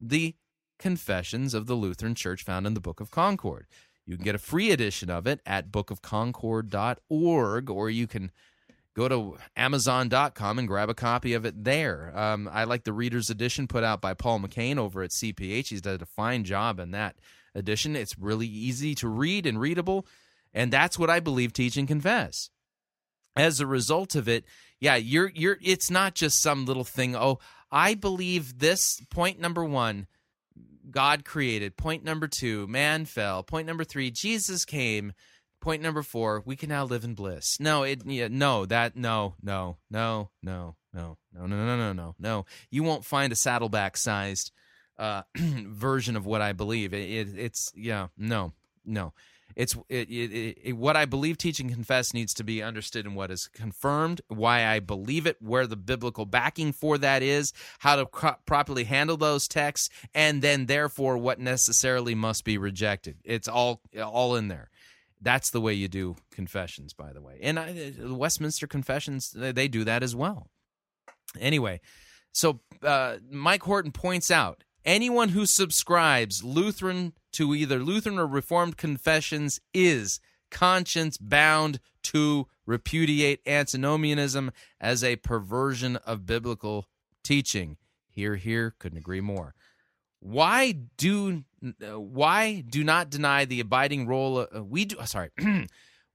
the Confessions of the Lutheran Church found in the Book of Concord. You can get a free edition of it at bookofconcord.org, or you can go to amazon.com and grab a copy of it there. I like the Reader's Edition put out by Paul McCain over at CPH. He's done a fine job in that edition. It's really easy to read and readable, and that's what I believe, teach, and confess. As a result of it, yeah, you're. It's not just some little thing, oh, I believe this, point number one, God created. Point number two, man fell. Point number three, Jesus came. Point number four, we can now live in bliss. No. You won't find a Saddleback-sized version of what I believe. It's no. It's what I believe, teach, and confess needs to be understood in what is confirmed, why I believe it, where the biblical backing for that is, how to properly handle those texts, and then therefore what necessarily must be rejected. It's all in there. That's the way you do confessions, by the way. And the Westminster Confessions, they do that as well. Anyway, so Mike Horton points out, anyone who subscribes Lutheran to either Lutheran or Reformed confessions is conscience-bound to repudiate antinomianism as a perversion of biblical teaching. Hear, hear, couldn't agree more. Why do not deny the abiding role of, we do, sorry,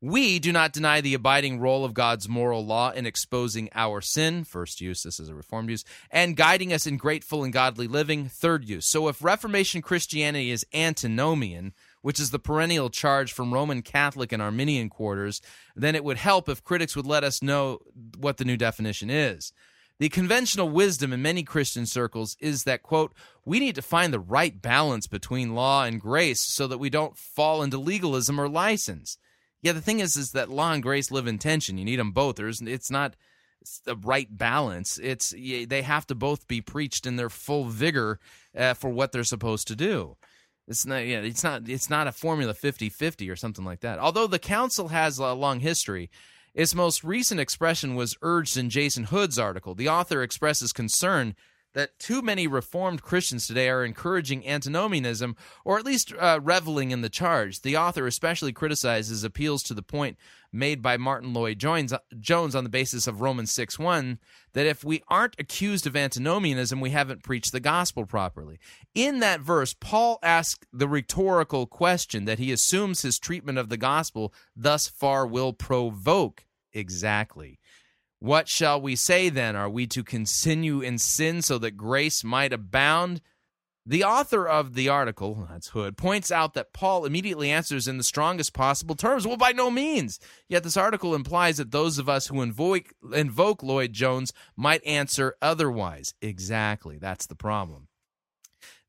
We do not deny the abiding role of God's moral law in exposing our sin, first use, this is a Reformed use, and guiding us in grateful and godly living, third use. So if Reformation Christianity is antinomian, which is the perennial charge from Roman Catholic and Arminian quarters, then it would help if critics would let us know what the new definition is. The conventional wisdom in many Christian circles is that, quote, we need to find the right balance between law and grace so that we don't fall into legalism or license. Yeah, the thing is that law and grace live in tension. You need them both. It's not the right balance. They have to both be preached in their full vigor for what they're supposed to do. It's not a formula 50-50 or something like that. Although the council has a long history, its most recent expression was urged in Jason Hood's article. The author expresses concern that too many Reformed Christians today are encouraging antinomianism, or at least reveling in the charge. The author especially criticizes appeals to the point made by Martin Lloyd-Jones on the basis of Romans 6:1, that if we aren't accused of antinomianism, we haven't preached the gospel properly. In that verse, Paul asks the rhetorical question that he assumes his treatment of the gospel thus far will provoke. Exactly. What shall we say then? Are we to continue in sin so that grace might abound? The author of the article, that's Hood, points out that Paul immediately answers in the strongest possible terms. Well, by no means. Yet this article implies that those of us who invoke Lloyd-Jones might answer otherwise. Exactly. That's the problem.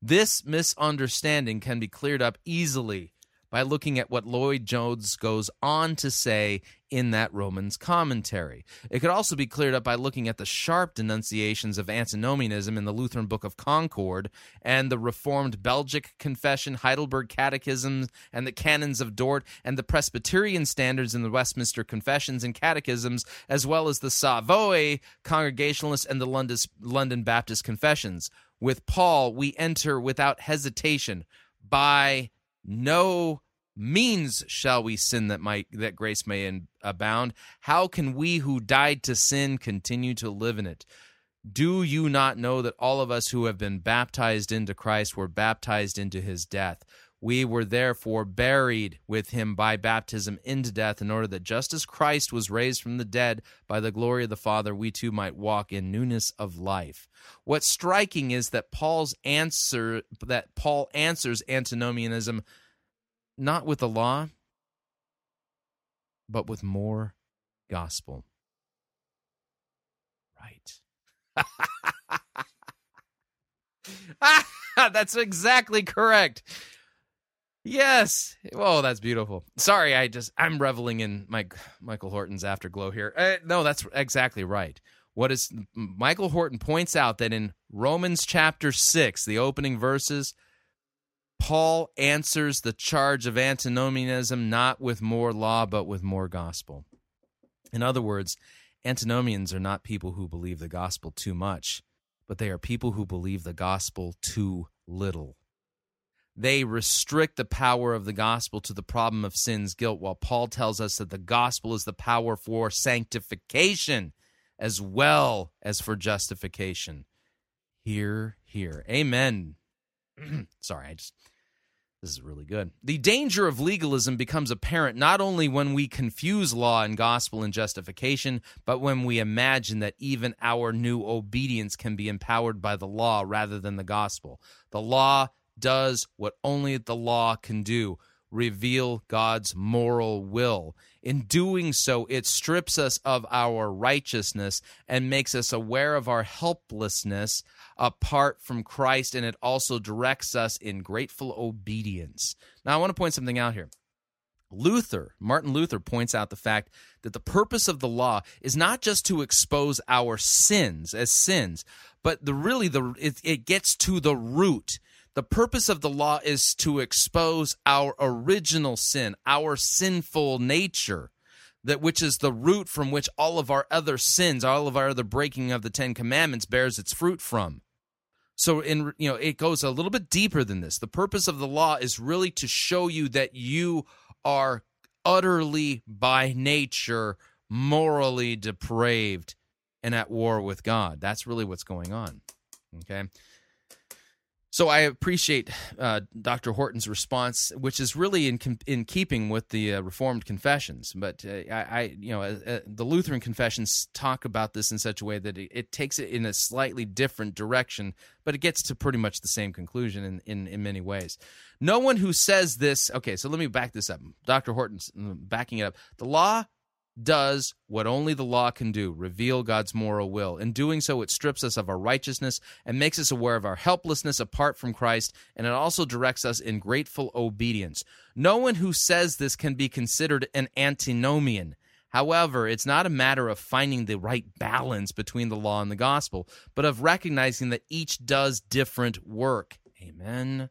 This misunderstanding can be cleared up easily by looking at what Lloyd-Jones goes on to say in that Romans commentary. It could also be cleared up by looking at the sharp denunciations of antinomianism in the Lutheran Book of Concord and the Reformed Belgic Confession, Heidelberg Catechisms, and the Canons of Dort, and the Presbyterian standards in the Westminster Confessions and Catechisms, as well as the Savoy Congregationalist and the London Baptist Confessions. With Paul, we enter without hesitation. By no means shall we sin that grace may abound. How can we who died to sin continue to live in it? Do you not know that all of us who have been baptized into Christ were baptized into his death? We were therefore buried with him by baptism into death, in order that just as Christ was raised from the dead by the glory of the Father, we too might walk in newness of life. What's striking is that Paul answers antinomianism not with the law, but with more gospel. Right. That's exactly correct. Yes. Oh, that's beautiful. Sorry, I'm reveling in Michael Horton's afterglow here. No, that's exactly right. Michael Horton points out that in Romans chapter 6, the opening verses, Paul answers the charge of antinomianism not with more law, but with more gospel. In other words, antinomians are not people who believe the gospel too much, but they are people who believe the gospel too little. They restrict the power of the gospel to the problem of sin's guilt, while Paul tells us that the gospel is the power for sanctification as well as for justification. Hear, hear. Amen. Sorry, this is really good. The danger of legalism becomes apparent not only when we confuse law and gospel and justification, but when we imagine that even our new obedience can be empowered by the law rather than the gospel. The law does what only the law can do, reveal God's moral will. In doing so, it strips us of our righteousness and makes us aware of our helplessness apart from Christ, and it also directs us in grateful obedience. Now, I want to point something out here. Martin Luther points out the fact that the purpose of the law is not just to expose our sins as sins, but it gets to the root. The purpose of the law is to expose our original sin, our sinful nature, that which is the root from which all of our other sins, all of our other breaking of the Ten Commandments bears its fruit from. So it goes a little bit deeper than this. The purpose of the law is really to show you that you are utterly by nature morally depraved and at war with God. That's really what's going on. Okay? So I appreciate Dr. Horton's response, which is really in keeping with the Reformed confessions. But the Lutheran confessions talk about this in such a way that it takes it in a slightly different direction, but it gets to pretty much the same conclusion in many ways. No one who says this... Okay, so let me back this up. Dr. Horton's backing it up. The law does what only the law can do, reveal God's moral will. In doing so, it strips us of our righteousness and makes us aware of our helplessness apart from Christ, and it also directs us in grateful obedience. No one who says this can be considered an antinomian. However, it's not a matter of finding the right balance between the law and the gospel, but of recognizing that each does different work. Amen.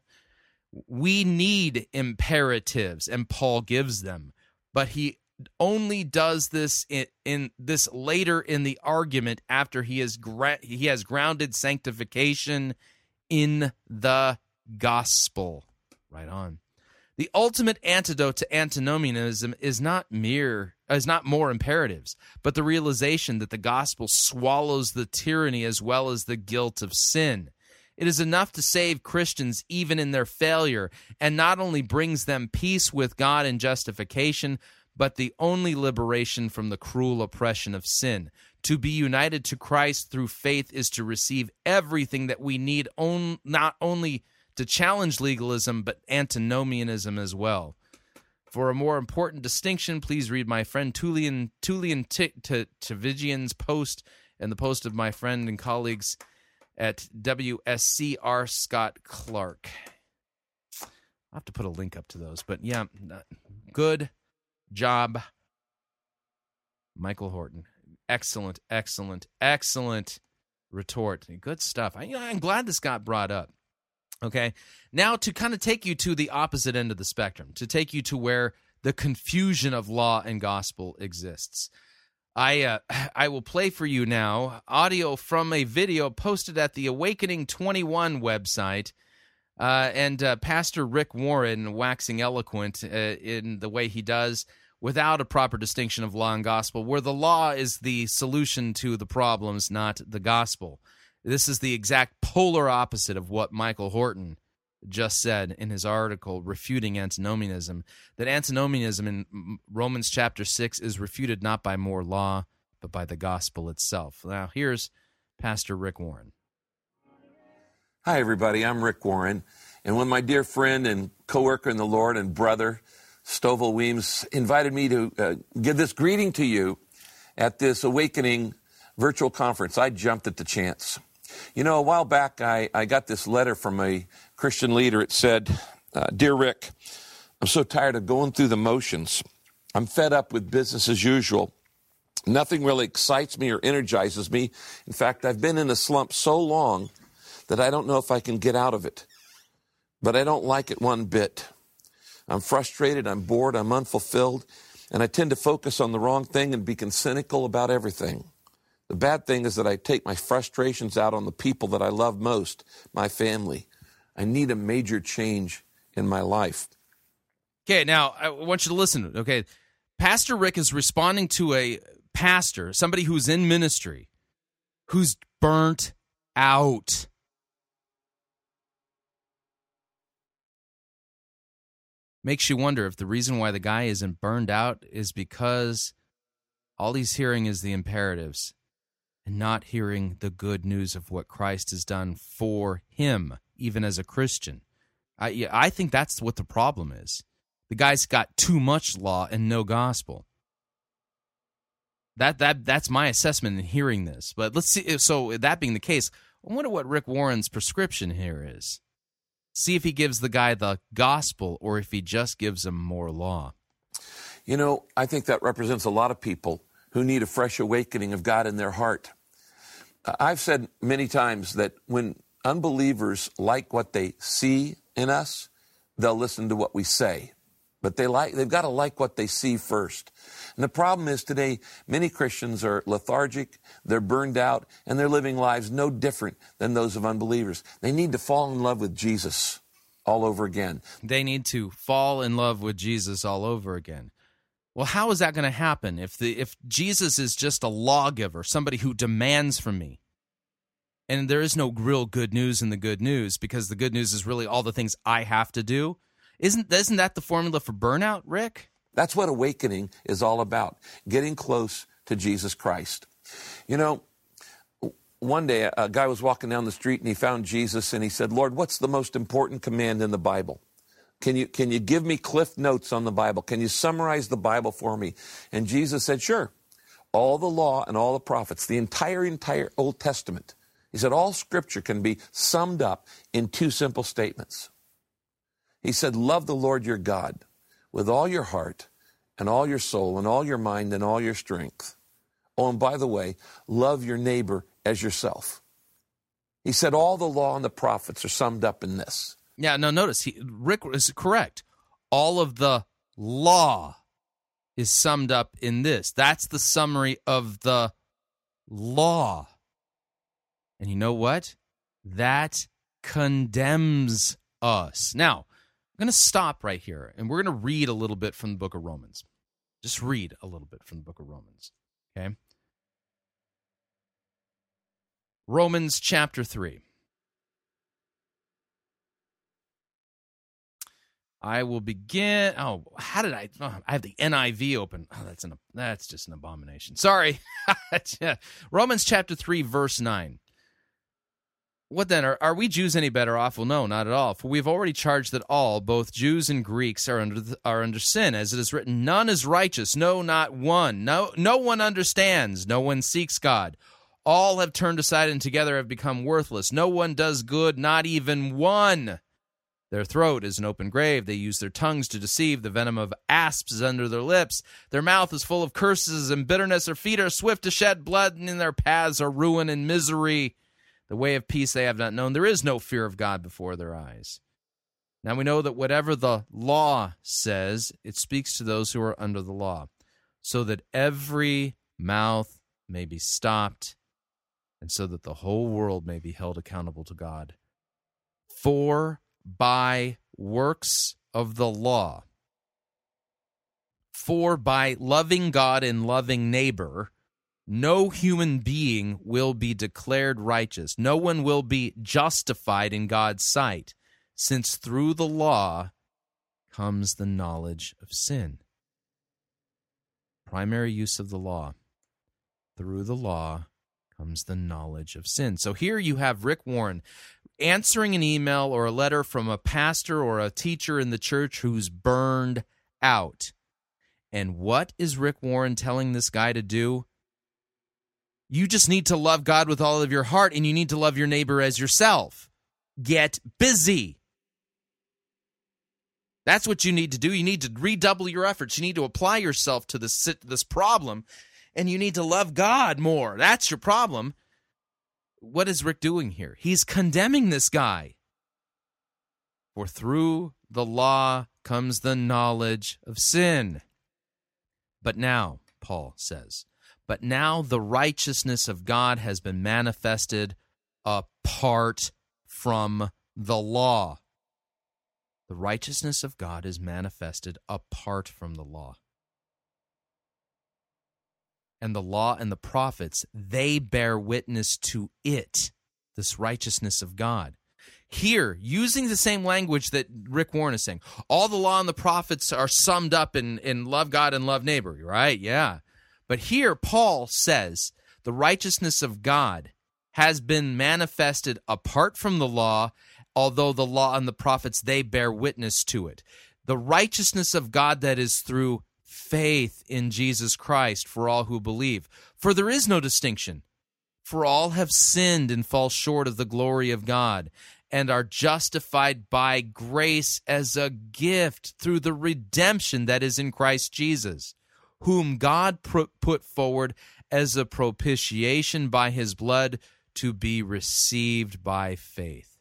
We need imperatives, and Paul gives them, but he only does this in this later in the argument after he has grounded sanctification in the gospel. Right on. The ultimate antidote to antinomianism is not more imperatives, but the realization that the gospel swallows the tyranny as well as the guilt of sin. It is enough to save Christians even in their failure, and not only brings them peace with God and justification, but the only liberation from the cruel oppression of sin. To be united to Christ through faith is to receive everything that we need, not only to challenge legalism, but antinomianism as well. For a more important distinction, please read my friend Tullian Tavigian's post and the post of my friend and colleagues at WSC, R. Scott Clark. I'll have to put a link up to those, but yeah, good job, Michael Horton. Excellent, excellent, excellent retort. Good stuff. I'm glad this got brought up. Okay, now to kind of take you to the opposite end of the spectrum, to take you to where the confusion of law and gospel exists. I will play for you now audio from a video posted at the Awake21 website. And Pastor Rick Warren waxing eloquent in the way he does without a proper distinction of law and gospel, where the law is the solution to the problems, not the gospel. This is the exact polar opposite of what Michael Horton just said in his article refuting antinomianism, that antinomianism in Romans chapter 6 is refuted not by more law, but by the gospel itself. Now, here's Pastor Rick Warren. Hi, everybody. I'm Rick Warren, and when my dear friend and co-worker in the Lord and brother, Stovall Weems, invited me to give this greeting to you at this Awakening virtual conference, I jumped at the chance. You know, a while back, I got this letter from a Christian leader. It said, Dear Rick, I'm so tired of going through the motions. I'm fed up with business as usual. Nothing really excites me or energizes me. In fact, I've been in a slump so long that I don't know if I can get out of it, but I don't like it one bit. I'm frustrated, I'm bored, I'm unfulfilled, and I tend to focus on the wrong thing and become cynical about everything. The bad thing is that I take my frustrations out on the people that I love most, my family. I need a major change in my life. Okay, now I want you to listen. Okay, Pastor Rick is responding to a pastor, somebody who's in ministry, who's burnt out. Makes you wonder if the reason why the guy isn't burned out is because all he's hearing is the imperatives and not hearing the good news of what Christ has done for him, even as a Christian. I think that's what the problem is. The guy's got too much law and no gospel. That's my assessment in hearing this. But let's see. So that being the case, I wonder what Rick Warren's prescription here is. See if he gives the guy the gospel or if he just gives him more law. You know, I think that represents a lot of people who need a fresh awakening of God in their heart. I've said many times that when unbelievers like what they see in us, they'll listen to what we say. But they've got to like what they see first. And the problem is today, many Christians are lethargic, they're burned out, and they're living lives no different than those of unbelievers. They need to fall in love with Jesus all over again. They need to fall in love with Jesus all over again. Well, how is that going to happen if Jesus is just a lawgiver, somebody who demands from me? And there is no real good news in the good news, because the good news is really all the things I have to do. Isn't that the formula for burnout, Rick? That's what awakening is all about, getting close to Jesus Christ. You know, one day a guy was walking down the street and he found Jesus and he said, "Lord, what's the most important command in the Bible? Can you give me Cliff Notes on the Bible? Can you summarize the Bible for me?" And Jesus said, "Sure. All the law and all the prophets, the entire Old Testament." He said, "All Scripture can be summed up in two simple statements." He said, "Love the Lord your God with all your heart and all your soul and all your mind and all your strength. Oh, and by the way, love your neighbor as yourself." He said, all the law and the prophets are summed up in this. Yeah, no, notice, Rick is correct. All of the law is summed up in this. That's the summary of the law. And you know what? That condemns us. Now, I'm going to stop right here, and we're going to read a little bit from the book of Romans. Just read a little bit from the book of Romans, okay? Romans chapter 3. I will begin. Oh, how did I? Oh, I have the NIV open. Oh, that's just an abomination. Sorry. Romans chapter 3, verse 9. What then? Are we Jews any better off? Well, no, not at all. For we have already charged that all, both Jews and Greeks, are under sin, as it is written, "None is righteous, no, not one. No one understands, no one seeks God. All have turned aside and together have become worthless. No one does good, not even one. Their throat is an open grave. They use their tongues to deceive. The venom of asps is under their lips. Their mouth is full of curses and bitterness. Their feet are swift to shed blood, and in their paths are ruin and misery. The way of peace they have not known. There is no fear of God before their eyes. Now we know that whatever the law says, it speaks to those who are under the law, so that every mouth may be stopped, and so that the whole world may be held accountable to God. For by works of the law, for by loving God and loving neighbor, no human being will be declared righteous. No one will be justified in God's sight, since through the law comes the knowledge of sin." Primary use of the law. Through the law comes the knowledge of sin. So here you have Rick Warren answering an email or a letter from a pastor or a teacher in the church who's burned out. And what is Rick Warren telling this guy to do? You just need to love God with all of your heart, and you need to love your neighbor as yourself. Get busy. That's what you need to do. You need to redouble your efforts. You need to apply yourself to this problem, and you need to love God more. That's your problem. What is Rick doing here? He's condemning this guy. For through the law comes the knowledge of sin. But now, Paul says, but now the righteousness of God has been manifested apart from the law. The righteousness of God is manifested apart from the law. And the law and the prophets, they bear witness to it, this righteousness of God. Here, using the same language that Rick Warren is saying, all the law and the prophets are summed up in love God and love neighbor, right? Yeah. But here, Paul says, the righteousness of God has been manifested apart from the law, although the law and the prophets, they bear witness to it. The righteousness of God that is through faith in Jesus Christ for all who believe. For there is no distinction. For all have sinned and fall short of the glory of God, and are justified by grace as a gift through the redemption that is in Christ Jesus, whom God put forward as a propitiation by his blood to be received by faith.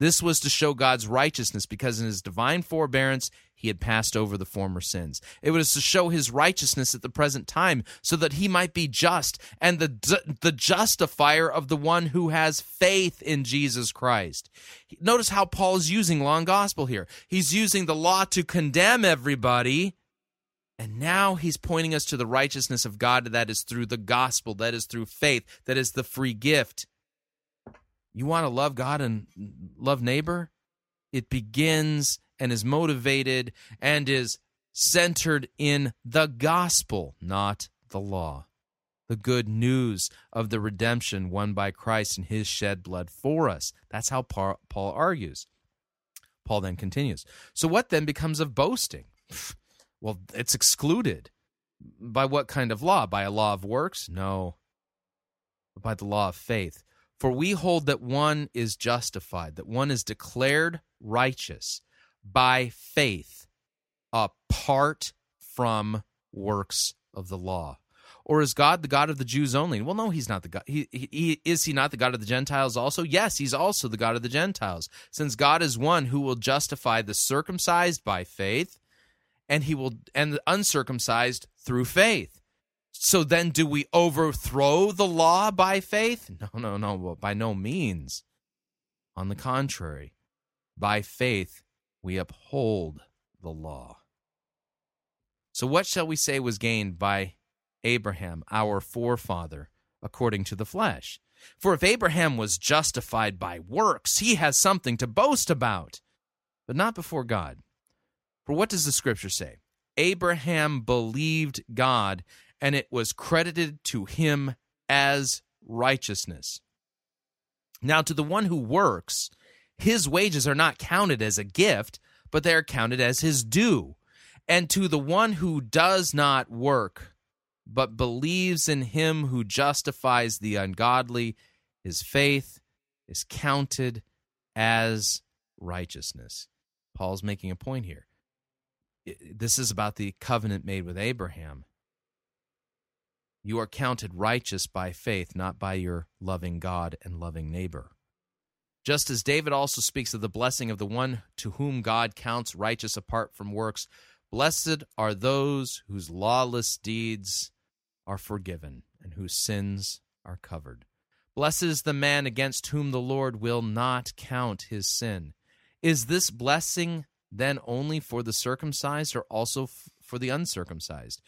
This was to show God's righteousness, because in his divine forbearance he had passed over the former sins. It was to show his righteousness at the present time, so that he might be just and the justifier of the one who has faith in Jesus Christ. Notice how Paul's using long gospel here. He's using the law to condemn everybody, and now he's pointing us to the righteousness of God that is through the gospel, that is through faith, that is the free gift. you want to love God and love neighbor, it begins and is motivated and is centered in the gospel, not the law. The good news of the redemption won by Christ in his shed blood for us. That's how Paul argues. Paul then continues. So what then becomes of boasting? Well, it's excluded. By what kind of law? By a law of works? No. But by the law of faith. For we hold that one is justified, that one is declared righteous by faith apart from works of the law. Or is God the God of the Jews only? Well, no, he's not the God. Is he not the God of the Gentiles also? Yes, he's also the God of the Gentiles, since God is one who will justify the circumcised by faith, and he will and the uncircumcised through faith. So then, do we overthrow the law by faith? No, well, by no means. On the contrary, by faith we uphold the law. So what shall we say was gained by Abraham, our forefather, according to the flesh? For if Abraham was justified by works, he has something to boast about, but not before God. For what does the Scripture say? Abraham believed God, and it was credited to him as righteousness. Now, to the one who works, his wages are not counted as a gift, but they are counted as his due. And to the one who does not work, but believes in him who justifies the ungodly, his faith is counted as righteousness. Paul's making a point here. This is about the covenant made with Abraham. You are counted righteous by faith, not by your loving God and loving neighbor. Just as David also speaks of the blessing of the one to whom God counts righteous apart from works, blessed are those whose lawless deeds are forgiven and whose sins are covered. Blessed is the man against whom the Lord will not count his sin. Is this blessing then only for the circumcised or also for the uncircumcised?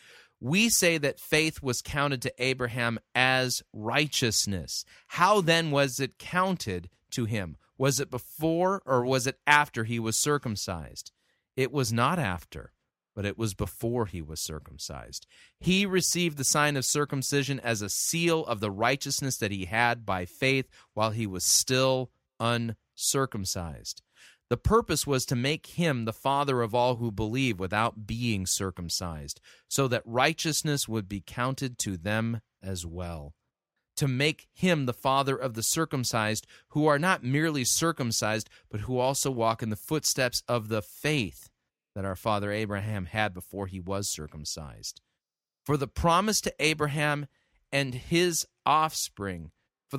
We say that faith was counted to Abraham as righteousness. How then was it counted to him? Was it before or was it after he was circumcised? It was not after, but it was before he was circumcised. He received the sign of circumcision as a seal of the righteousness that he had by faith while he was still uncircumcised. The purpose was to make him the father of all who believe without being circumcised, so that righteousness would be counted to them as well. To make him the father of the circumcised, who are not merely circumcised, but who also walk in the footsteps of the faith that our father Abraham had before he was circumcised. For the promise to Abraham and his offspring that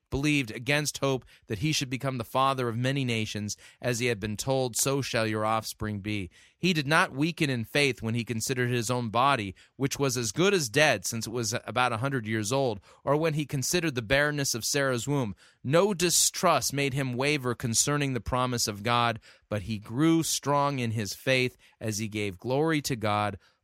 believed against hope that he should become the father of many nations, as he had been told, so shall your offspring be. He did not weaken in faith when he considered his own body, which was as good as dead since it was about 100 years old, or when he considered the barrenness of Sarah's womb. No distrust made him waver concerning the promise of God, but he grew strong in his faith as he gave glory to God,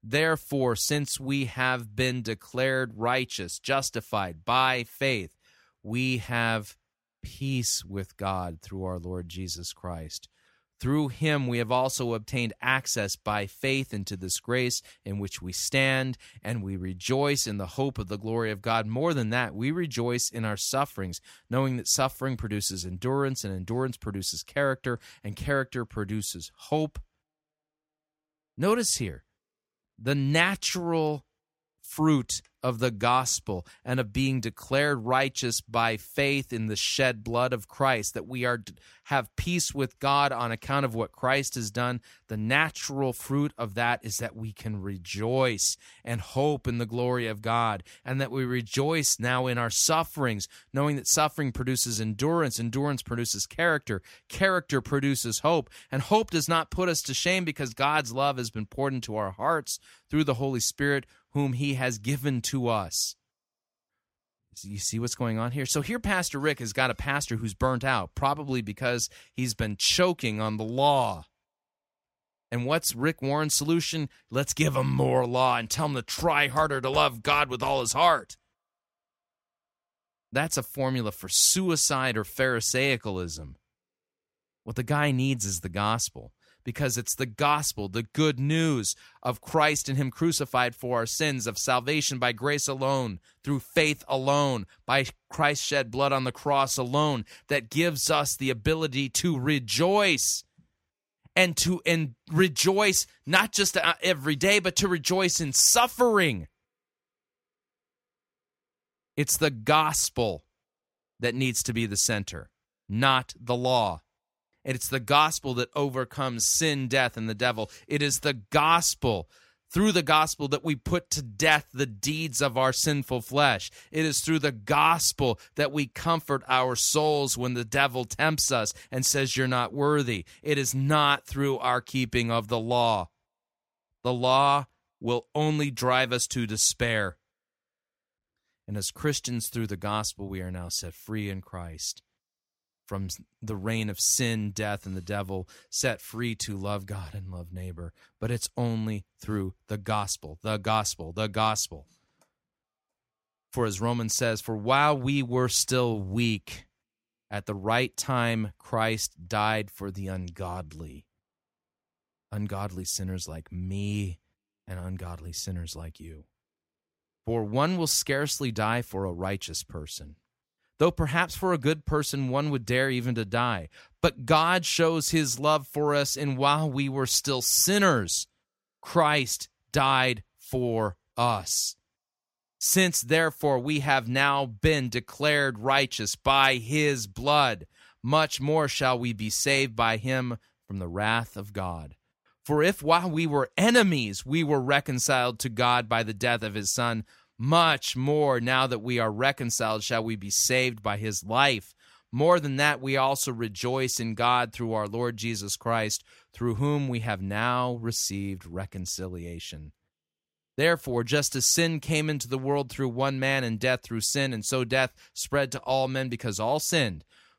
Therefore, since we have been declared righteous, justified by faith, we have peace with God through our Lord Jesus Christ. Through him we have also obtained access by faith into this grace in which we stand, and we rejoice in the hope of the glory of God. More than that, we rejoice in our sufferings, knowing that suffering produces endurance, and endurance produces character, and character produces hope. Notice here, the natural fruit of the gospel and of being declared righteous by faith in the shed blood of Christ, that we are have peace with God on account of what Christ has done. The natural fruit of that is that we can rejoice and hope in the glory of God, and that we rejoice now in our sufferings, knowing that suffering produces endurance, endurance produces character, character produces hope, and hope does not put us to shame because God's love has been poured into our hearts through the Holy Spirit, whom he has given to us. You see what's going on here? So here Pastor Rick has got a pastor who's burnt out, probably because he's been choking on the law. And what's Rick Warren's solution? Let's give him more law and tell him to try harder to love God with all his heart. That's a formula for suicide or Pharisaicalism. What the guy needs is the gospel. Because it's the gospel, the good news of Christ and him crucified for our sins, of salvation by grace alone, through faith alone, by Christ's shed blood on the cross alone, that gives us the ability to rejoice. And to rejoice not just every day, but to rejoice in suffering. It's the gospel that needs to be the center, not the law. It's the gospel that overcomes sin, death, and the devil. It is the gospel, through the gospel, that we put to death the deeds of our sinful flesh. It is through the gospel that we comfort our souls when the devil tempts us and says, "You're not worthy." It is not through our keeping of the law. The law will only drive us to despair. And as Christians, through the gospel, we are now set free in Christ from the reign of sin, death, and the devil, set free to love God and love neighbor. But it's only through the gospel, the gospel, the gospel. For as Romans says, "For while we were still weak, at the right time Christ died for the ungodly." Ungodly sinners like me and ungodly sinners like you. "For one will scarcely die for a righteous person, though perhaps for a good person one would dare even to die. But God shows his love for us, and while we were still sinners, Christ died for us. Since, therefore, we have now been declared righteous by his blood, much more shall we be saved by him from the wrath of God. For if while we were enemies, we were reconciled to God by the death of his Son, much more, now that we are reconciled, shall we be saved by his life. More than that, we also rejoice in God through our Lord Jesus Christ, through whom we have now received reconciliation. Therefore, just as sin came into the world through one man, and death through sin, and so death spread to all men because all sinned.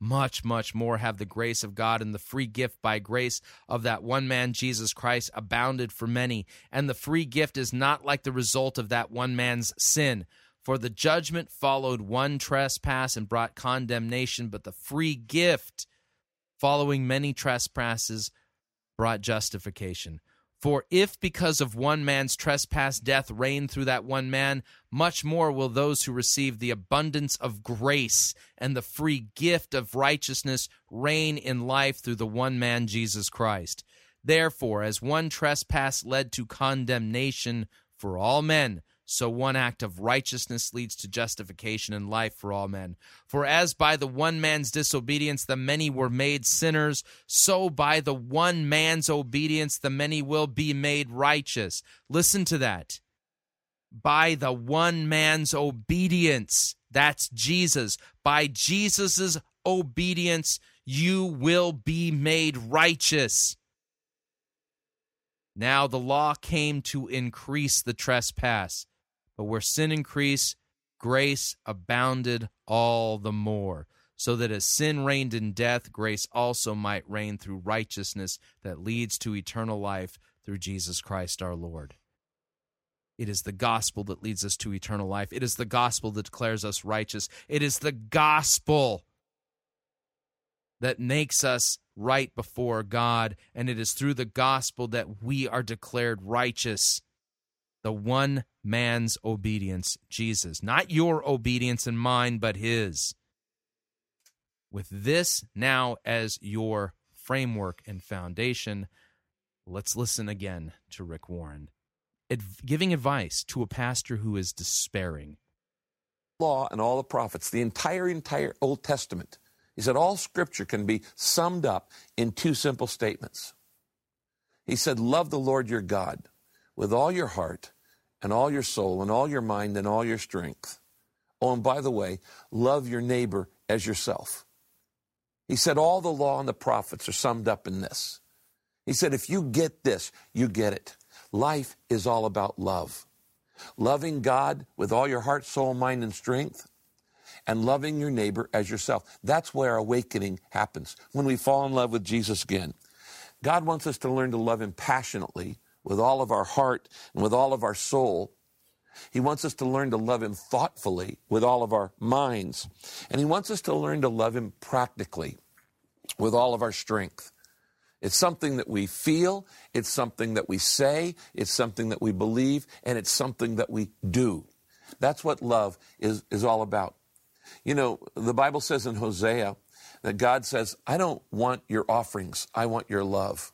much, much more have the grace of God and the free gift by grace of that one man, Jesus Christ, abounded for many. And the free gift is not like the result of that one man's sin. For the judgment followed one trespass and brought condemnation, but the free gift, following many trespasses, brought justification. For if because of one man's trespass death reigned through that one man, much more will those who receive the abundance of grace and the free gift of righteousness reign in life through the one man, Jesus Christ. Therefore, as one trespass led to condemnation for all men, so one act of righteousness leads to justification and life for all men. For as by the one man's disobedience the many were made sinners, so by the one man's obedience the many will be made righteous." Listen to that. By the one man's obedience, that's Jesus. By Jesus' obedience, you will be made righteous. Now the law came to increase the trespass, but where sin increased, grace abounded all the more, so that as sin reigned in death, grace also might reign through righteousness that leads to eternal life through Jesus Christ our Lord. It is the gospel that leads us to eternal life. It is the gospel that declares us righteous. It is the gospel that makes us right before God, and it is through the gospel that we are declared righteous. The one man's obedience, Jesus. Not your obedience and mine, but his. With this now as your framework and foundation, let's listen again to Rick Warren, giving advice to a pastor who is despairing. Law and all the prophets, the entire Old Testament, is that all Scripture can be summed up in two simple statements. He said, love the Lord your God with all your heart and all your soul and all your mind and all your strength. Oh, and by the way, love your neighbor as yourself. He said, all the law and the prophets are summed up in this. He said, if you get this, you get it. Life is all about love. Loving God with all your heart, soul, mind, and strength, and loving your neighbor as yourself. That's where awakening happens, when we fall in love with Jesus again. God wants us to learn to love him passionately with all of our heart and with all of our soul. He wants us to learn to love him thoughtfully with all of our minds. And he wants us to learn to love him practically with all of our strength. It's something that we feel, it's something that we say, it's something that we believe, and it's something that we do. That's what love is all about. You know, the Bible says in Hosea that God says, I don't want your offerings, I want your love.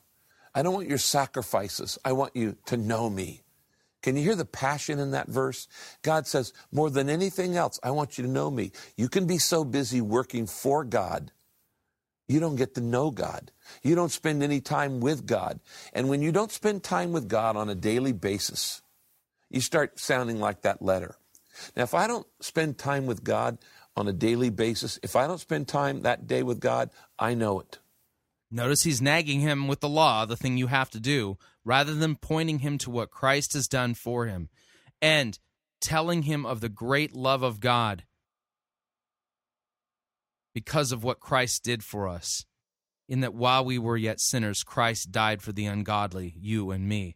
I don't want your sacrifices, I want you to know me. Can you hear the passion in that verse? God says, more than anything else, I want you to know me. You can be so busy working for God, you don't get to know God. You don't spend any time with God. And when you don't spend time with God on a daily basis, you start sounding like that letter. Now, if I don't spend time with God on a daily basis, if I don't spend time that day with God, I know it. Notice he's nagging him with the law, the thing you have to do, rather than pointing him to what Christ has done for him and telling him of the great love of God because of what Christ did for us, in that while we were yet sinners, Christ died for the ungodly, you and me.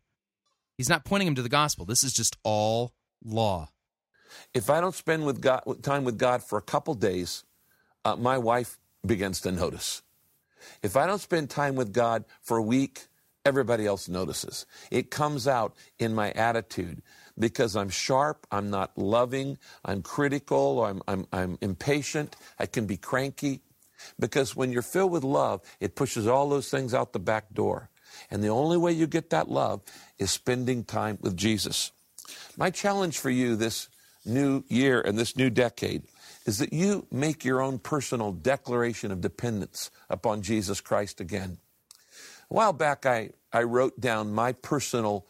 He's not pointing him to the gospel. This is just all law. If I don't spend time with God for a couple days, my wife begins to notice. If I don't spend time with God for a week, everybody else notices. It comes out in my attitude because I'm sharp, I'm not loving, I'm critical, I'm impatient, I can be cranky. Because when you're filled with love, it pushes all those things out the back door. And the only way you get that love is spending time with Jesus. My challenge for you this new year and this new decade is that you make your own personal declaration of dependence upon Jesus Christ again. A while back, I wrote down my personal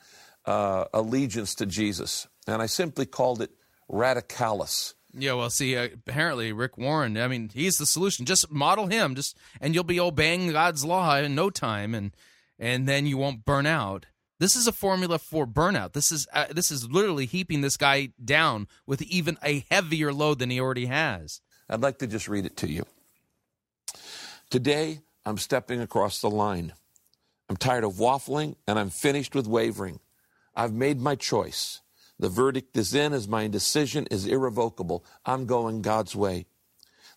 allegiance to Jesus, and I simply called it radicalis. Yeah, well, see, apparently Rick Warren, I mean, he's the solution. Just model him, and you'll be obeying God's law in no time, and then you won't burn out. This is a formula for burnout. This is literally heaping this guy down with even a heavier load than he already has. I'd like to just read it to you. Today, I'm stepping across the line. I'm tired of waffling, and I'm finished with wavering. I've made my choice. The verdict is in, as my decision is irrevocable. I'm going God's way.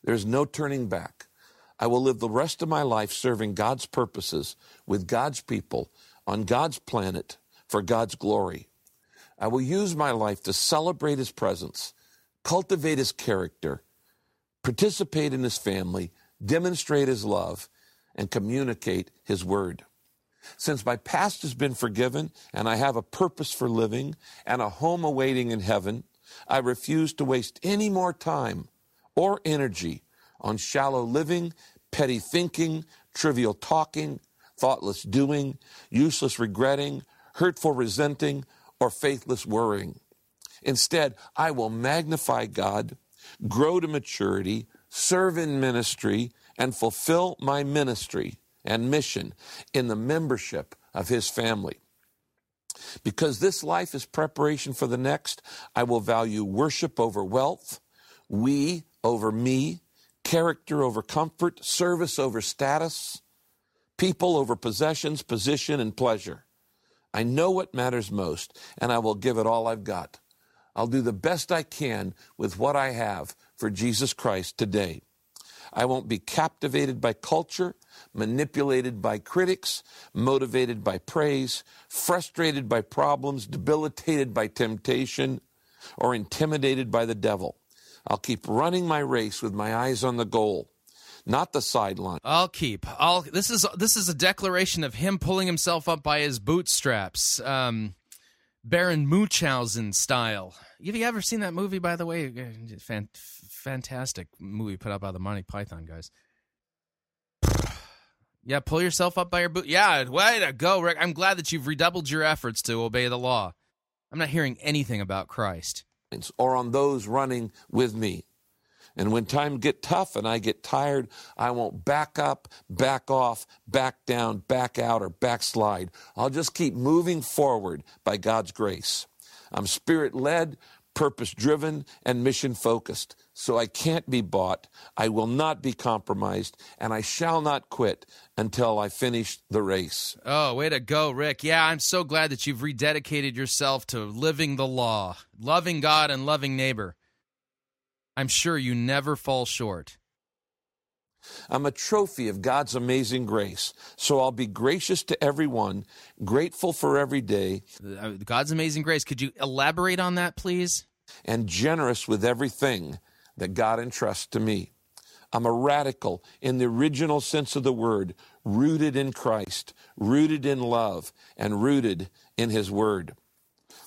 There's no turning back. I will live the rest of my life serving God's purposes with God's people, on God's planet, for God's glory. I will use my life to celebrate his presence, cultivate his character, participate in his family, demonstrate his love, and communicate his word. Since my past has been forgiven, and I have a purpose for living and a home awaiting in heaven, I refuse to waste any more time or energy on shallow living, petty thinking, trivial talking, thoughtless doing, useless regretting, hurtful resenting, or faithless worrying. Instead, I will magnify God, grow to maturity, serve in ministry, and fulfill my ministry and mission in the membership of his family. Because this life is preparation for the next, I will value worship over wealth, we over me, character over comfort, service over status, people over possessions, position, and pleasure. I know what matters most, and I will give it all I've got. I'll do the best I can with what I have for Jesus Christ today. I won't be captivated by culture, manipulated by critics, motivated by praise, frustrated by problems, debilitated by temptation, or intimidated by the devil. I'll keep running my race with my eyes on the goal, not the sideline. This is a declaration of him pulling himself up by his bootstraps, Baron Munchausen style. Have you ever seen that movie, by the way? Fantastic movie put out by the Monty Python guys. Yeah, pull yourself up by your boot. Yeah, way to go, Rick. I'm glad that you've redoubled your efforts to obey the law. I'm not hearing anything about Christ. Or on those running with me. And when time get tough and I get tired, I won't back up, back off, back down, back out, or backslide. I'll just keep moving forward by God's grace. I'm spirit-led, purpose-driven, and mission-focused. So I can't be bought, I will not be compromised, and I shall not quit until I finish the race. Oh, way to go, Rick. Yeah, I'm so glad that you've rededicated yourself to living the law, loving God and loving neighbor. I'm sure you never fall short. I'm a trophy of God's amazing grace, so I'll be gracious to everyone, grateful for every day. God's amazing grace. Could you elaborate on that, please? And generous with everything that God entrusts to me. I'm a radical in the original sense of the word, rooted in Christ, rooted in love, and rooted in His Word.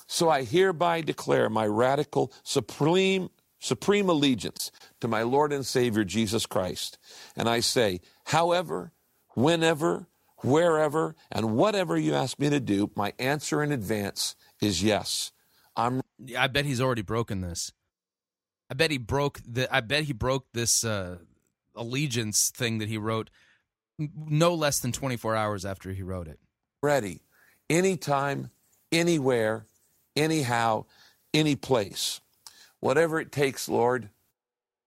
So I hereby declare my radical, supreme allegiance to my Lord and Savior, Jesus Christ. And I say, however, whenever, wherever, and whatever you ask me to do, my answer in advance is yes. I bet he's already broken this. I bet he broke this allegiance thing that he wrote no less than 24 hours after he wrote it. Ready, anytime, anywhere, anyhow, any place. Whatever it takes, Lord,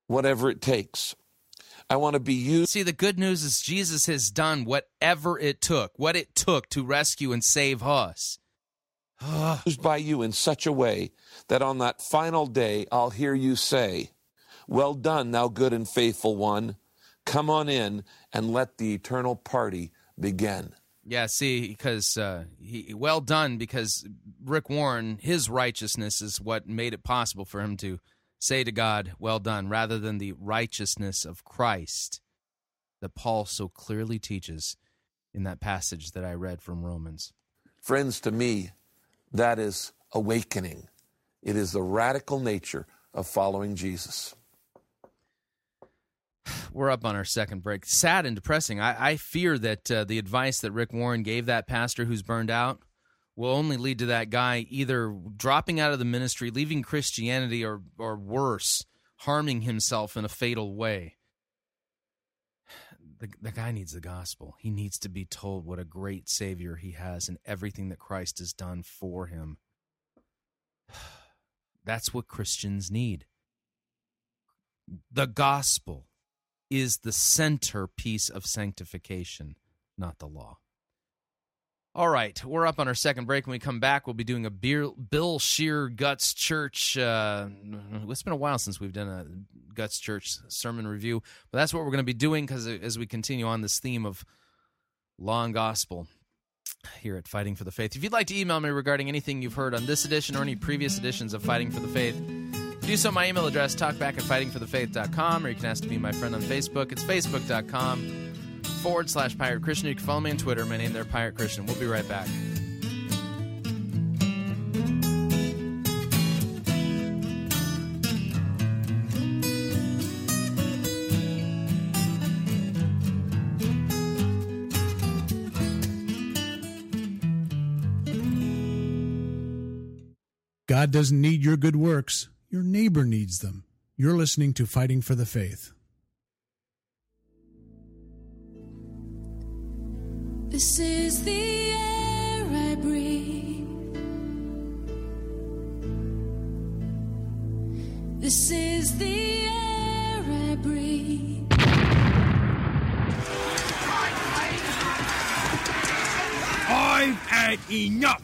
whatever it takes. I want to be you. See, the good news is Jesus has done whatever it took, what it took to rescue and save us. Used by you in such a way that on that final day I'll hear you say, well done, thou good and faithful one. Come on in and let the eternal party begin. Yeah, see, because well done, because Rick Warren, his righteousness is what made it possible for him to say to God, well done, rather than the righteousness of Christ that Paul so clearly teaches in that passage that I read from Romans. Friends, to me, that is awakening. It is the radical nature of following Jesus. We're up on our second break. Sad and depressing. I fear that the advice that Rick Warren gave that pastor who's burned out will only lead to that guy either dropping out of the ministry, leaving Christianity, or worse, harming himself in a fatal way. The guy needs the gospel. He needs to be told what a great Savior he has and everything that Christ has done for him. That's what Christians need. The gospel is the centerpiece of sanctification, not the law. All right, we're up on our second break. When we come back, we'll be doing a Bill Scheer Guts Church. It's been a while since we've done a Guts Church sermon review, but that's what we're going to be doing because as we continue on this theme of law and gospel here at Fighting for the Faith. If you'd like to email me regarding anything you've heard on this edition or any previous editions of Fighting for the Faith, do so at my email address, talkback@fightingforthefaith.com, or you can ask to be my friend on Facebook. It's facebook.com/Pirate Christian. You can follow me on Twitter. My name there, Pirate Christian. We'll be right back. God doesn't need your good works. Your neighbor needs them. You're listening to Fighting for the Faith. This is the air I breathe. This is the air I breathe. I've had enough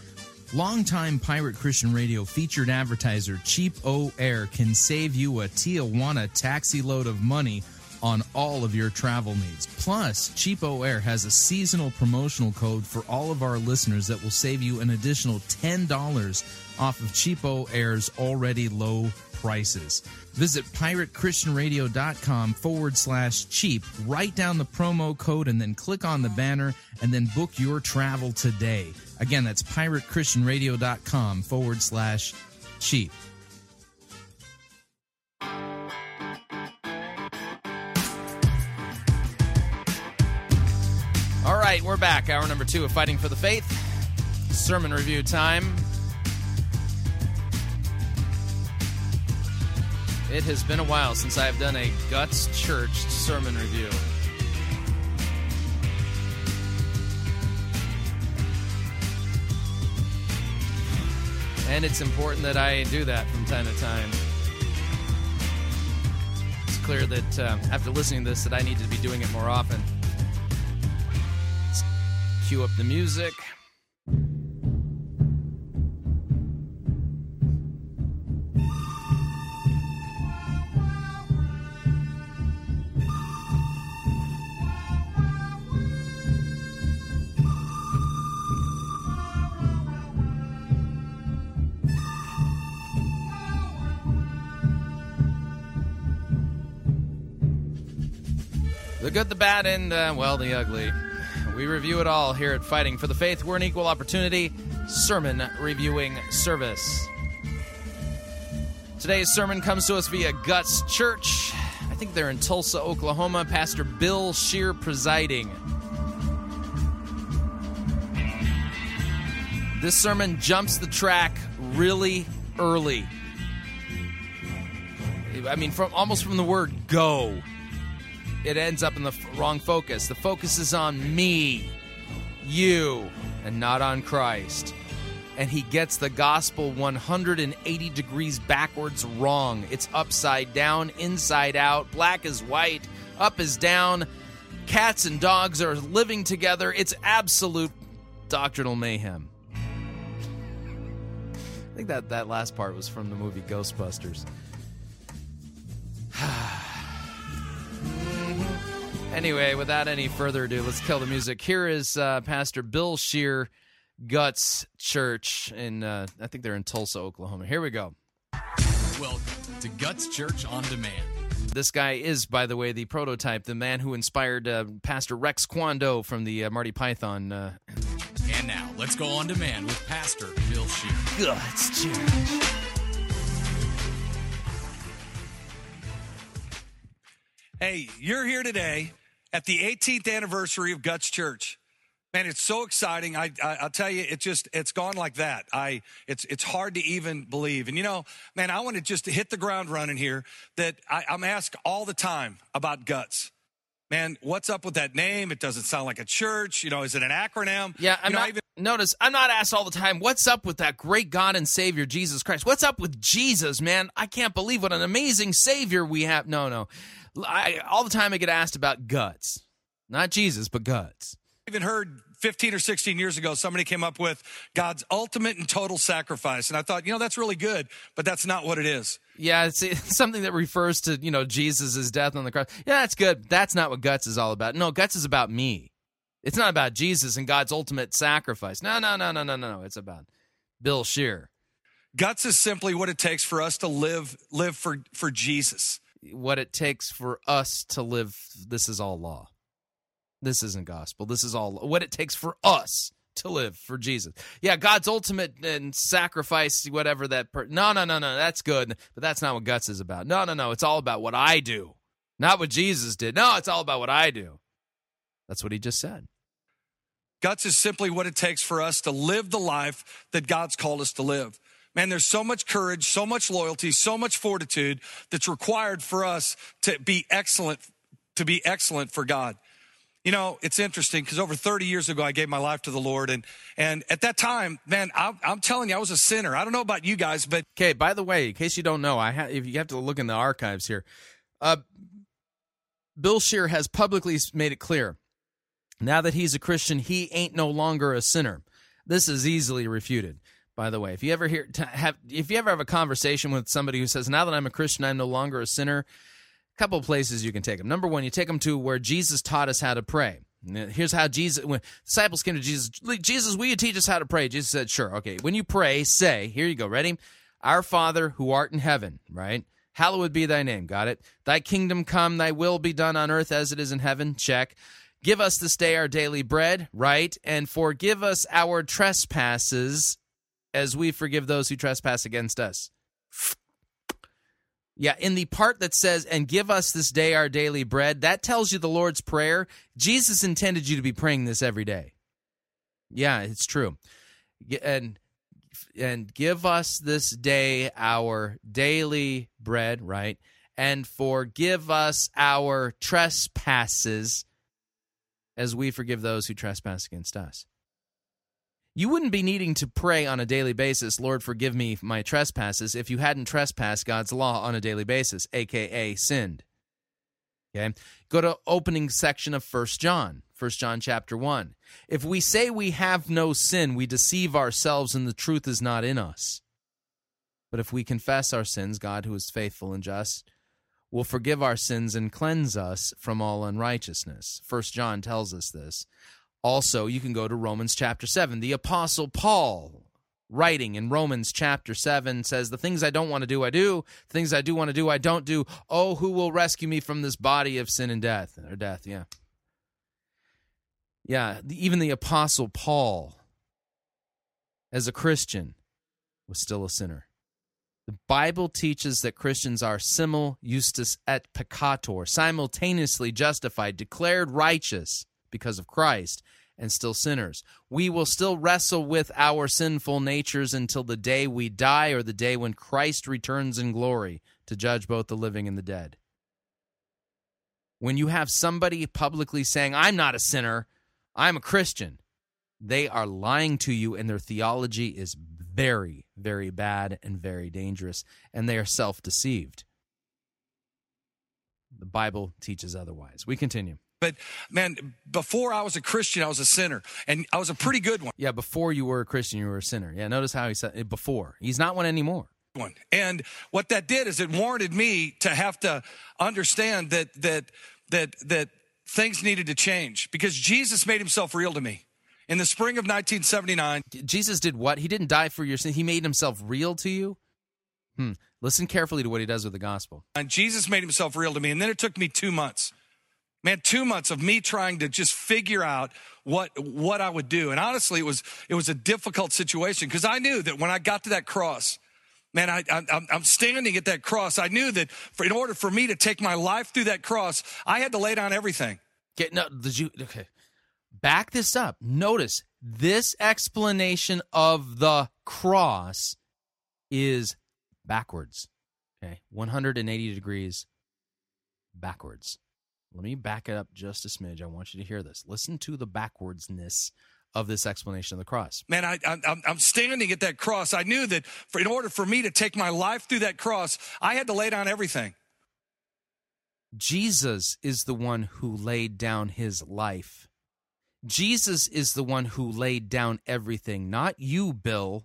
Longtime Pirate Christian Radio featured advertiser Cheap O Air can save you a Tijuana taxi load of money on all of your travel needs. Plus, Cheap O Air has a seasonal promotional code for all of our listeners that will save you an additional $10 off of Cheap O Air's already low prices. Visit piratechristianradio.com/cheap, write down the promo code, and then click on the banner, and then book your travel today. Again, that's piratechristianradio.com/cheap. All right, we're back. Hour number 2 of Fighting for the Faith. Sermon review time. It has been a while since I've done a Guts Church sermon review. And it's important that I do that from time to time. It's clear that after listening to this that I need to be doing it more often. Cue up the music. The good, the bad, and, the ugly. We review it all here at Fighting for the Faith. We're an equal opportunity sermon reviewing service. Today's sermon comes to us via Guts Church. I think they're in Tulsa, Oklahoma. Pastor Bill Shear presiding. This sermon jumps the track really early. I mean, almost from the word go. It ends up in the wrong focus. The focus is on me, you, and not on Christ. And he gets the gospel 180 degrees backwards wrong. It's upside down, inside out, black is white, up is down. Cats and dogs are living together. It's absolute doctrinal mayhem. I think that last part was from the movie Ghostbusters. Anyway, without any further ado, let's kill the music. Here is Pastor Bill Shear, Guts Church, in I think they're in Tulsa, Oklahoma. Here we go. Welcome to Guts Church On Demand. This guy is, by the way, the prototype, the man who inspired Pastor Rex Kwon Do from the Marty Python. And now, let's go On Demand with Pastor Bill Shear. Guts Church. Hey, you're here today at the 18th anniversary of Guts Church. Man, it's so exciting. I'll tell you, it's gone like that. It's hard to even believe. And, you know, man, I want to just hit the ground running here that I'm asked all the time about Guts. Man, what's up with that name? It doesn't sound like a church. You know, is it an acronym? Yeah, I'm not asked all the time, what's up with that great God and Savior, Jesus Christ? What's up with Jesus, man? I can't believe what an amazing Savior we have. No. All the time I get asked about Guts. Not Jesus, but Guts. I even heard 15 or 16 years ago, somebody came up with God's ultimate and total sacrifice. And I thought, you know, that's really good, but that's not what it is. Yeah, it's something that refers to, you know, Jesus' death on the cross. Yeah, that's good. That's not what Guts is all about. No, Guts is about me. It's not about Jesus and God's ultimate sacrifice. No. It's about Bill Scheer. Guts is simply what it takes for us to live for Jesus. What it takes for us to live, this is all law. This isn't gospel. This is all what it takes for us to live for Jesus. Yeah, God's ultimate and sacrifice, whatever that... No, that's good, but that's not what Guts is about. No, it's all about what I do, not what Jesus did. No, it's all about what I do. That's what he just said. Guts is simply what it takes for us to live the life that God's called us to live. Man, there's so much courage, so much loyalty, so much fortitude that's required for us to be excellent for God. You know, it's interesting because over 30 years ago, I gave my life to the Lord. And at that time, man, I'm telling you, I was a sinner. I don't know about you guys, but... Okay, by the way, in case you don't know, if you have to look in the archives here, Bill Scheer has publicly made it clear, now that he's a Christian, he ain't no longer a sinner. This is easily refuted. By the way, if you ever have a conversation with somebody who says, now that I'm a Christian, I'm no longer a sinner, a couple of places you can take them. Number one, you take them to where Jesus taught us how to pray. Here's how Jesus, when disciples came to Jesus, will you teach us how to pray? Jesus said, sure. Okay, when you pray, say, here you go, ready? Our Father who art in heaven, right? Hallowed be thy name, got it? Thy kingdom come, thy will be done on earth as it is in heaven, check. Give us this day our daily bread, right? And forgive us our trespasses, as we forgive those who trespass against us. Yeah, in the part that says, and give us this day our daily bread, that tells you the Lord's Prayer. Jesus intended you to be praying this every day. Yeah, it's true. And give us this day our daily bread, right? And forgive us our trespasses, as we forgive those who trespass against us. You wouldn't be needing to pray on a daily basis, Lord, forgive me my trespasses, if you hadn't trespassed God's law on a daily basis, a.k.a. sinned. Okay? Go to opening section of 1 John chapter 1. If we say we have no sin, we deceive ourselves and the truth is not in us. But if we confess our sins, God, who is faithful and just, will forgive our sins and cleanse us from all unrighteousness. 1 John tells us this. Also, you can go to Romans chapter 7. The Apostle Paul, writing in Romans chapter 7, says, the things I don't want to do, I do. The things I do want to do, I don't do. Oh, who will rescue me from this body of sin and death? Or death, yeah. Yeah, even the Apostle Paul, as a Christian, was still a sinner. The Bible teaches that Christians are simul justus et peccator, simultaneously justified, declared righteous, because of Christ, and still sinners. We will still wrestle with our sinful natures until the day we die or the day when Christ returns in glory to judge both the living and the dead. When you have somebody publicly saying, I'm not a sinner, I'm a Christian, they are lying to you, and their theology is very, very bad and very dangerous, and they are self-deceived. The Bible teaches otherwise. We continue. But, man, before I was a Christian, I was a sinner, and I was a pretty good one. Yeah, before you were a Christian, you were a sinner. Yeah, notice how he said it before. He's not one anymore. And what that did is it warranted me to have to understand that things needed to change, because Jesus made himself real to me. In the spring of 1979... Jesus did what? He didn't die for your sin. He made himself real to you? Listen carefully to what he does with the gospel. And Jesus made himself real to me, and then it took me 2 months. Man, 2 months of me trying to just figure out what I would do. And honestly, it was a difficult situation, because I knew that when I got to that cross, man, I'm standing at that cross. I knew that in order for me to take my life through that cross, I had to lay down everything. Okay. Back this up. Notice this explanation of the cross is backwards. Okay, 180 degrees backwards. Let me back it up just a smidge. I want you to hear this. Listen to the backwardsness of this explanation of the cross. Man, I'm standing at that cross. I knew that in order for me to take my life through that cross, I had to lay down everything. Jesus is the one who laid down his life. Jesus is the one who laid down everything, not you, Bill.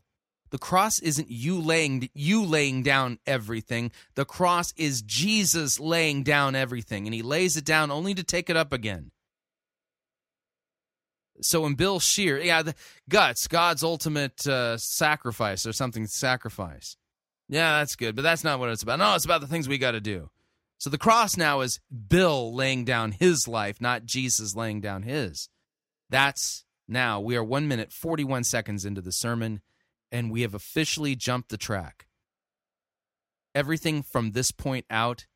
The cross isn't you laying down everything. The cross is Jesus laying down everything, and he lays it down only to take it up again. So when Bill Scheer, Guts, God's ultimate sacrifice or something, sacrifice. Yeah, that's good, but that's not what it's about. No, it's about the things we got to do. So the cross now is Bill laying down his life, not Jesus laying down his. That's now. We are 1 minute, 41 seconds into the sermon, and we have officially jumped the track. Everything from this point out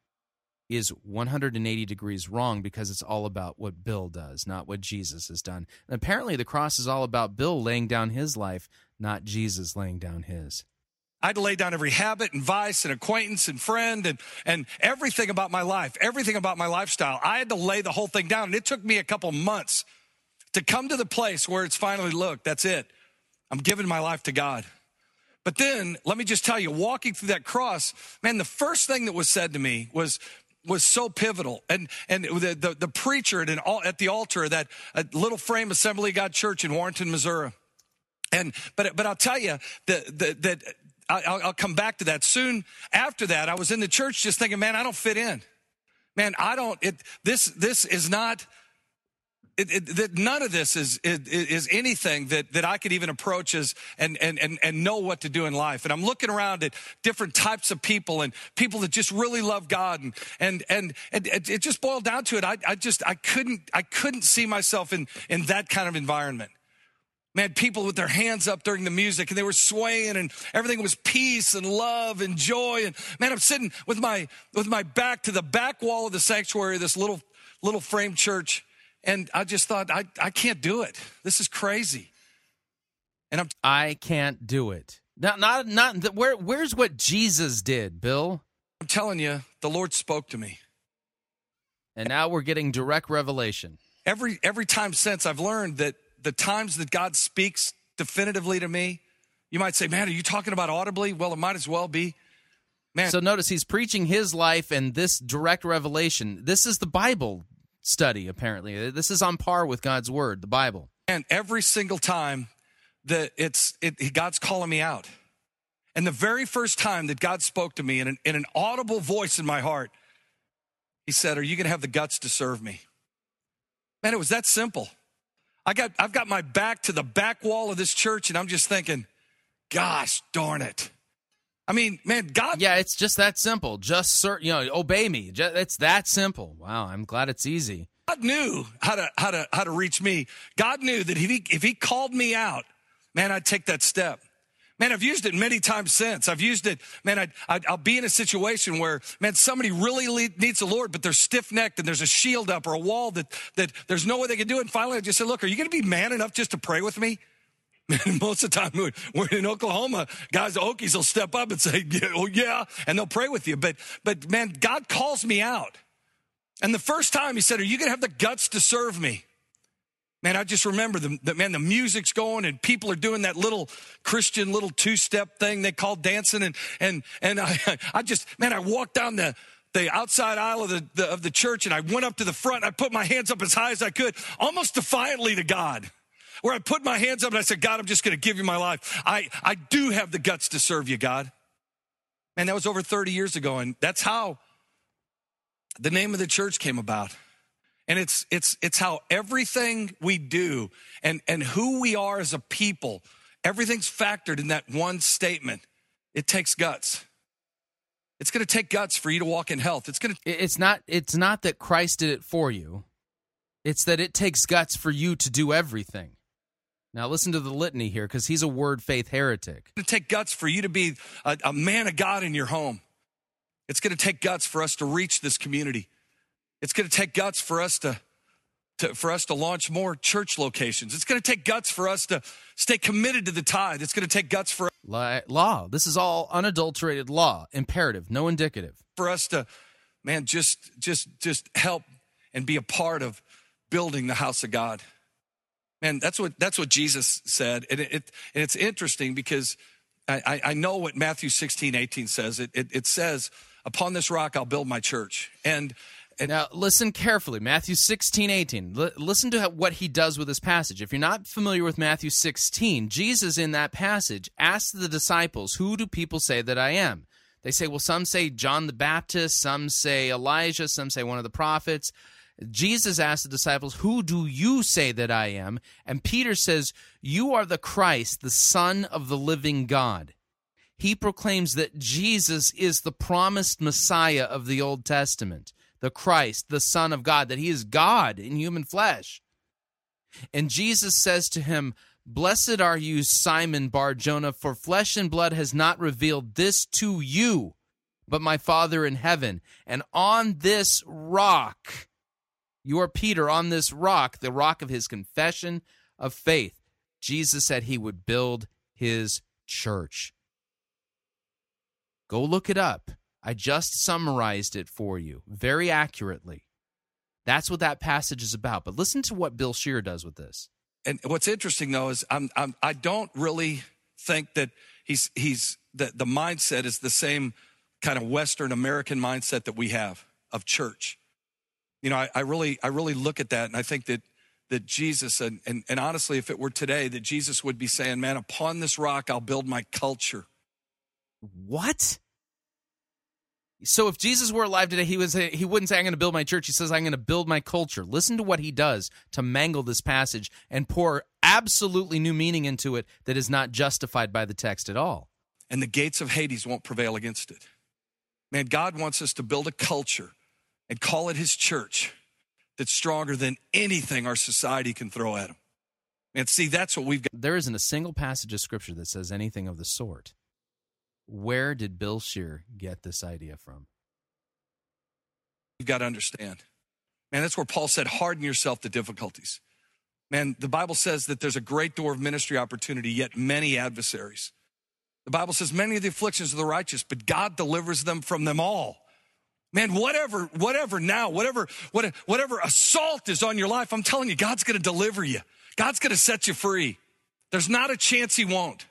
is 180 degrees wrong because it's all about what Bill does, not what Jesus has done. And apparently the cross is all about Bill laying down his life, not Jesus laying down his. I had to lay down every habit and vice and acquaintance and friend and everything about my life, everything about my lifestyle. I had to lay the whole thing down, and it took me a couple months to come to the place where it's finally, look, that's it. I'm giving my life to God. But then, let me just tell you, walking through that cross, man, the first thing that was said to me was so pivotal. And the preacher at the altar of that little frame Assembly of God Church in Warrenton, Missouri. But I'll tell you that I'll come back to that. Soon after that, I was in the church just thinking, man, I don't fit in. Man, I don't, this is not, that none of this is anything that I could even approach as and know what to do in life. And I'm looking around at different types of people and people that just really love God. And it just boiled down to it. I couldn't see myself in that kind of environment. Man, people with their hands up during the music, and they were swaying, and everything was peace and love and joy. And man, I'm sitting with my back to the back wall of the sanctuary of this little frame church. And I just thought, I can't do it. This is crazy. And I can't do it. Not where's what Jesus did, Bill? I'm telling you, the Lord spoke to me. And now we're getting direct revelation. Every time since, I've learned that the times that God speaks definitively to me, you might say, man, are you talking about audibly? Well, it might as well be. Man. So notice he's preaching his life and this direct revelation. This is the Bible study, apparently. This is on par with God's word, the Bible. And every single time that God's calling me out. And the very first time that God spoke to me in an audible voice in my heart, he said, are you going to have the guts to serve me? Man, it was that simple. I've got my back to the back wall of this church, and I'm just thinking, gosh darn it. I mean, man, God. Yeah, it's just that simple. Just, obey me. It's that simple. Wow, I'm glad it's easy. God knew how to reach me. God knew that if he called me out, man, I'd take that step. Man, I've used it many times since. I've used it, man, I'll be in a situation where, man, somebody really needs the Lord, but they're stiff-necked and there's a shield up or a wall that there's no way they can do it. And finally, I just said, look, are you going to be man enough just to pray with me? Most of the time we're in Oklahoma, guys, the Okies will step up and say, oh, yeah, and they'll pray with you. But man, God calls me out. And the first time he said, are you going to have the guts to serve me? Man, I just remember the music's going and people are doing that little Christian little two-step thing they call dancing. And I walked down the outside aisle of the church, and I went up to the front. I put my hands up as high as I could, almost defiantly to God. Where I put my hands up and I said, God, I'm just going to give you my life. I do have the guts to serve you, God. And that was over 30 years ago. And that's how the name of the church came about. And it's how everything we do and who we are as a people, everything's factored in that one statement. It takes guts. It's going to take guts for you to walk in health. It's not that Christ did it for you. It's that it takes guts for you to do everything. Now, listen to the litany here, because he's a word faith heretic. It's going to take guts for you to be a man of God in your home. It's going to take guts for us to reach this community. It's going to take guts for us to launch more church locations. It's going to take guts for us to stay committed to the tithe. It's going to take guts for law. This is all unadulterated law, imperative, no indicative. For us to, man, just help and be a part of building the house of God. Man, that's what Jesus said. And it's interesting because I know what Matthew 16:18 says. It says, upon this rock I'll build my church. And Now, listen carefully. Matthew 16:18. Listen to what he does with this passage. If you're not familiar with Matthew 16, Jesus in that passage asks the disciples, who do people say that I am? They say, well, some say John the Baptist, some say Elijah, some say one of the prophets. Jesus asked the disciples, who do you say that I am? And Peter says, you are the Christ, the Son of the living God. He proclaims that Jesus is the promised Messiah of the Old Testament, the Christ, the Son of God, that he is God in human flesh. And Jesus says to him, blessed are you, Simon Bar-Jonah, for flesh and blood has not revealed this to you, but my Father in heaven. And on this rock, you are Peter, on this rock, the rock of his confession of faith, Jesus said he would build his church. Go look it up. I just summarized it for you very accurately. That's what that passage is about. But listen to what Bill Scheer does with this. And what's interesting, though, is I don't really think that he's that the mindset is the same kind of Western American mindset that we have of church. You know, I really look at that, and I think that Jesus, and honestly, if it were today, that Jesus would be saying, man, upon this rock, I'll build my culture. What? So if Jesus were alive today, he wouldn't say, I'm going to build my church. He says, I'm going to build my culture. Listen to what he does to mangle this passage and pour absolutely new meaning into it that is not justified by the text at all. And the gates of Hades won't prevail against it. Man, God wants us to build a culture and call it his church that's stronger than anything our society can throw at him. And see, that's what we've got. There isn't a single passage of Scripture that says anything of the sort. Where did Bill Scheer get this idea from? You've got to understand. Man, that's where Paul said, harden yourself to difficulties. Man, the Bible says that there's a great door of ministry opportunity, yet many adversaries. The Bible says many of the afflictions of the righteous, but God delivers them from them all. Man, whatever assault is on your life, I'm telling you, God's going to deliver you. God's going to set you free. There's not a chance he won't.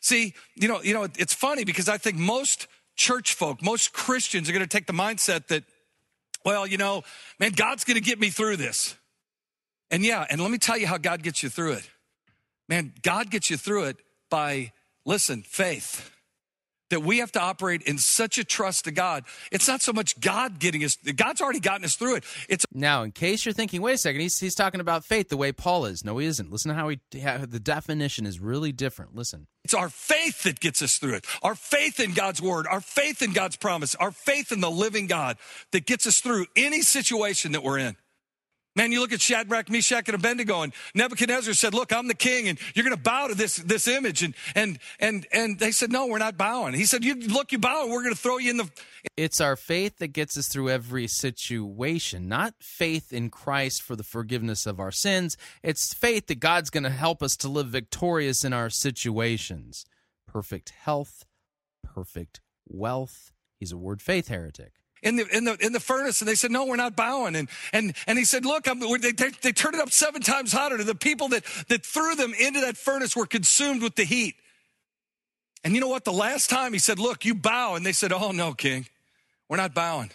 See, you know, it's funny because I think most church folk, most Christians are going to take the mindset that, well, you know, man, God's going to get me through this. And yeah, and let me tell you how God gets you through it. Man, God gets you through it by, listen, faith. That we have to operate in such a trust to God. It's not so much God getting us, God's already gotten us through it. Now, in case you're thinking, wait a second, he's talking about faith the way Paul is. No, he isn't. Listen to how the definition is really different. Listen. It's our faith that gets us through it. Our faith in God's word, our faith in God's promise, our faith in the living God that gets us through any situation that we're in. Man, you look at Shadrach, Meshach, and Abednego, and Nebuchadnezzar said, look, I'm the king, and you're going to bow to this image. And they said, no, we're not bowing. He said, you bow, and we're going to throw you in the... It's our faith that gets us through every situation, not faith in Christ for the forgiveness of our sins. It's faith that God's going to help us to live victorious in our situations. Perfect health, perfect wealth. He's a word faith heretic. In the furnace, and they said, no, we're not bowing. And he said, look, they turned it up 7 times hotter. To the people that threw them into that furnace were consumed with the heat. And you know what? The last time he said, look, you bow. And they said, oh, no, King, we're not bowing.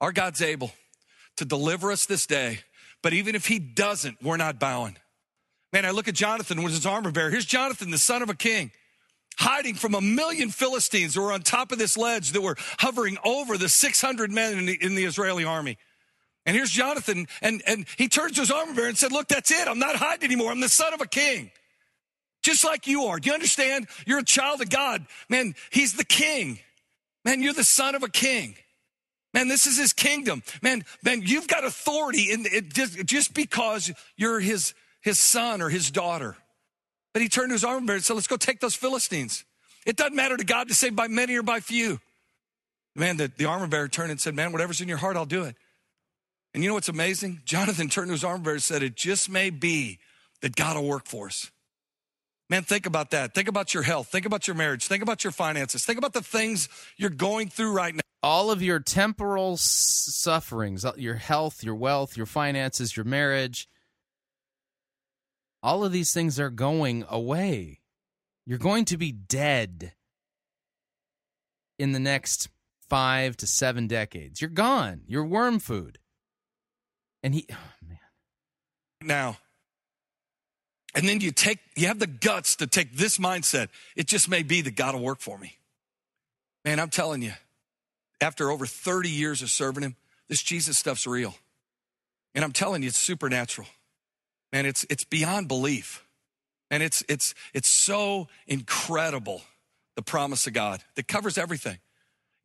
Our God's able to deliver us this day. But even if he doesn't, we're not bowing. Man, I look at Jonathan with his armor bearer. Here's Jonathan, the son of a king, hiding from 1,000,000 Philistines that were on top of this ledge that were hovering over the 600 men in the Israeli army. And here's Jonathan, and he turns to his armor bearer and said, look, that's it. I'm not hiding anymore. I'm the son of a king, just like you are. Do you understand? You're a child of God. Man, he's the king. Man, you're the son of a king. Man, this is his kingdom. Man, you've got authority in it just because you're his son or his daughter. But he turned to his armor bearer and said, let's go take those Philistines. It doesn't matter to God to save by many or by few. Man, the armor bearer turned and said, man, whatever's in your heart, I'll do it. And you know what's amazing? Jonathan turned to his armor bearer and said, it just may be that God will work for us. Man, think about that. Think about your health. Think about your marriage. Think about your finances. Think about the things you're going through right now. All of your temporal sufferings, your health, your wealth, your finances, your marriage, all of these things are going away. You're going to be dead in the next 5 to 7 decades. You're gone. You're worm food. And he, oh, man. Now, and then you have the guts to take this mindset. It just may be that God will work for me. Man, I'm telling you, after over 30 years of serving him, this Jesus stuff's real. And I'm telling you, it's supernatural. Man, it's beyond belief. And it's so incredible, the promise of God that covers everything.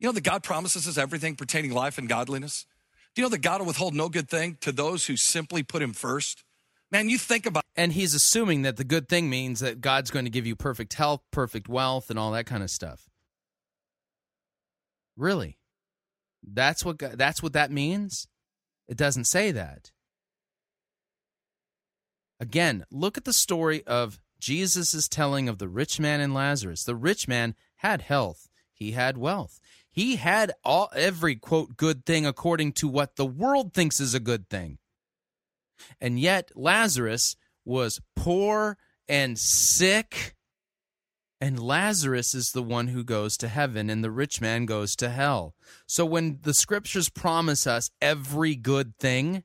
You know that God promises us everything pertaining life and godliness? Do you know that God will withhold no good thing to those who simply put him first? Man, you think about it. And he's assuming that the good thing means that God's going to give you perfect health, perfect wealth, and all that kind of stuff. Really? That's what that means? It doesn't say that. Again, look at the story of Jesus' telling of the rich man and Lazarus. The rich man had health. He had wealth. He had every, quote, good thing according to what the world thinks is a good thing. And yet Lazarus was poor and sick, and Lazarus is the one who goes to heaven, and the rich man goes to hell. So when the scriptures promise us every good thing,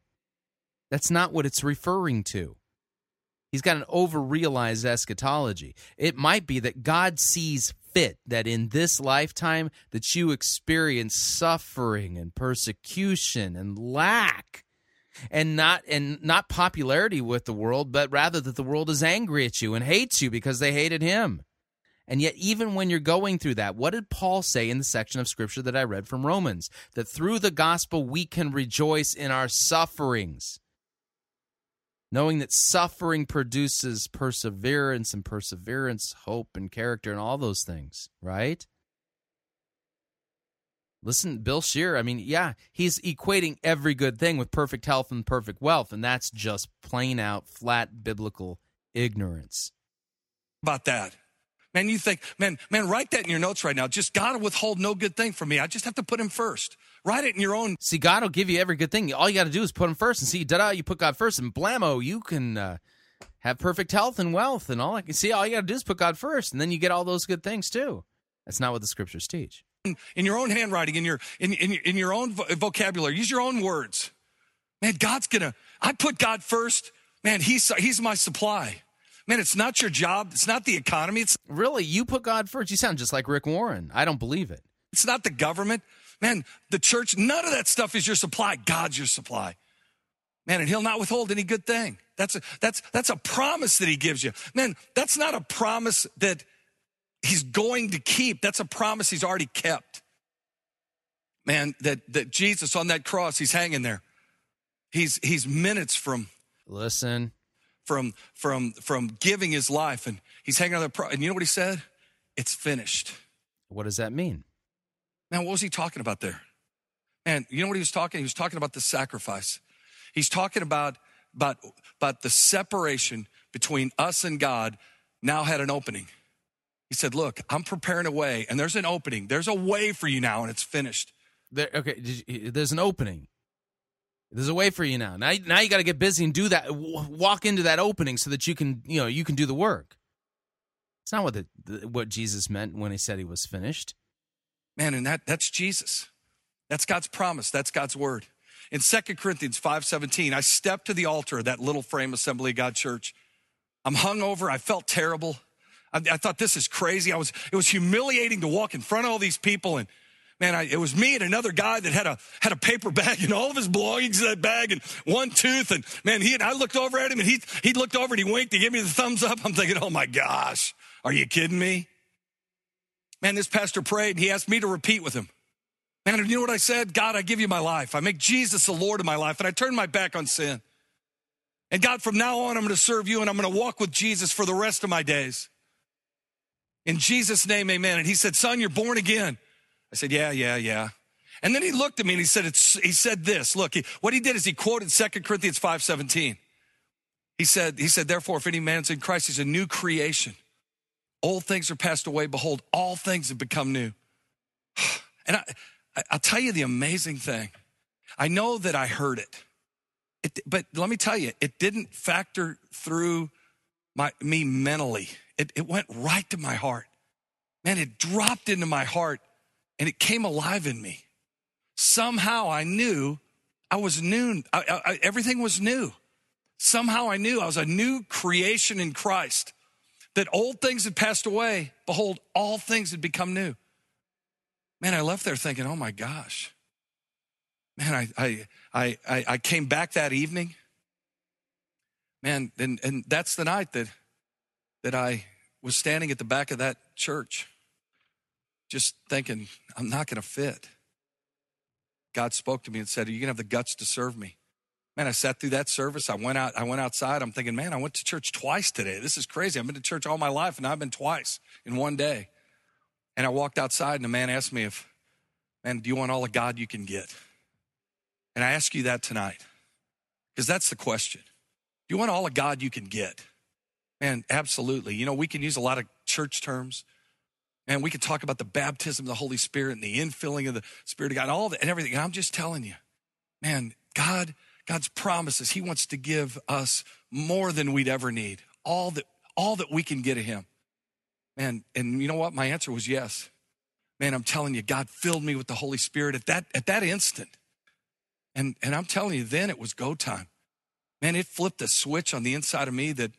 that's not what it's referring to. He's got an over-realized eschatology. It might be that God sees fit that in this lifetime that you experience suffering and persecution and lack and not popularity with the world, but rather that the world is angry at you and hates you because they hated him. And yet even when you're going through that, what did Paul say in the section of Scripture that I read from Romans? That through the gospel we can rejoice in our sufferings, knowing that suffering produces perseverance, and perseverance, hope, and character, and all those things, right? Listen, Bill Scheer, I mean, yeah, he's equating every good thing with perfect health and perfect wealth, and that's just plain out, flat, biblical ignorance. About that. Man, you think, man, write that in your notes right now. Just God will withhold no good thing from me. I just have to put him first. Write it in your own. See, God will give you every good thing. All you got to do is put him first and see, you put God first and blammo, you can have perfect health and wealth and all that. See, all you got to do is put God first and then you get all those good things too. That's not what the scriptures teach. In your own handwriting, in your own vocabulary, use your own words. Man, I put God first. Man, he's my supply. Man, it's not your job. It's not the economy. It's really, you put God first. You sound just like Rick Warren. I don't believe it. It's not the government. Man, the church, none of that stuff is your supply. God's your supply. Man, and he'll not withhold any good thing. That's a promise that he gives you. Man, that's not a promise that he's going to keep. That's a promise he's already kept. Man, that Jesus on that cross, he's hanging there. He's minutes from... Listen... From giving his life, and he's hanging on the cross. And you know what he said? It's finished. What does that mean? Now, what was he talking about there? Man, you know what he was talking? He was talking about the sacrifice. He's talking about the separation between us and God now had an opening. He said, look, I'm preparing a way, and there's an opening. There's a way for you now, and it's finished. There's an opening. There's a way for you now. Now you got to get busy and do that. Walk into that opening so that you can do the work. It's not what Jesus meant when he said he was finished. Man, and that's Jesus. That's God's promise. That's God's word. In 2 Corinthians 5:17, I stepped to the altar of that little frame Assembly of God Church. I'm hungover. I felt terrible. I thought this is crazy. It was humiliating to walk in front of all these people and. Man, it was me and another guy that had a paper bag and all of his belongings in that bag and one tooth. And man, I looked over at him and he looked over and he winked. He gave me the thumbs up. I'm thinking, oh my gosh, are you kidding me? Man, this pastor prayed and he asked me to repeat with him. Man, you know what I said? God, I give you my life. I make Jesus the Lord of my life and I turn my back on sin. And God, from now on, I'm going to serve you and I'm going to walk with Jesus for the rest of my days. In Jesus' name, amen. And he said, son, you're born again. I said, yeah. And then he looked at me and he said, this. Look, what he did is he quoted 2 Corinthians 5:17. He said, therefore, if any man's in Christ, he's a new creation. Old things are passed away. Behold, all things have become new. And I'll tell you the amazing thing. I know that I heard it, but let me tell you, it didn't factor through me mentally. It went right to my heart. Man, it dropped into my heart. And it came alive in me. Somehow I knew I was new. Everything was new. Somehow I knew I was a new creation in Christ, that old things had passed away. Behold, all things had become new. Man, I left there thinking, oh my gosh. Man, I came back that evening. Man, and that's the night that I was standing at the back of that church just thinking, I'm not gonna fit. God spoke to me and said, are you gonna have the guts to serve me? Man, I sat through that service. I went outside. I'm thinking, man, I went to church twice today. This is crazy. I've been to church all my life, and I've been twice in one day. And I walked outside, and a man asked me man, do you want all of God you can get? And I ask you that tonight, because that's the question. Do you want all of God you can get? Man, absolutely. You know, we can use a lot of church terms. Man, we can talk about the baptism of the Holy Spirit and the infilling of the Spirit of God and all that and everything. And I'm just telling you, man, God's promises. He wants to give us more than we'd ever need, all that we can get of him. Man, and you know what? My answer was yes. Man, I'm telling you, God filled me with the Holy Spirit at that instant. And I'm telling you, then it was go time. Man, it flipped a switch on the inside of me that,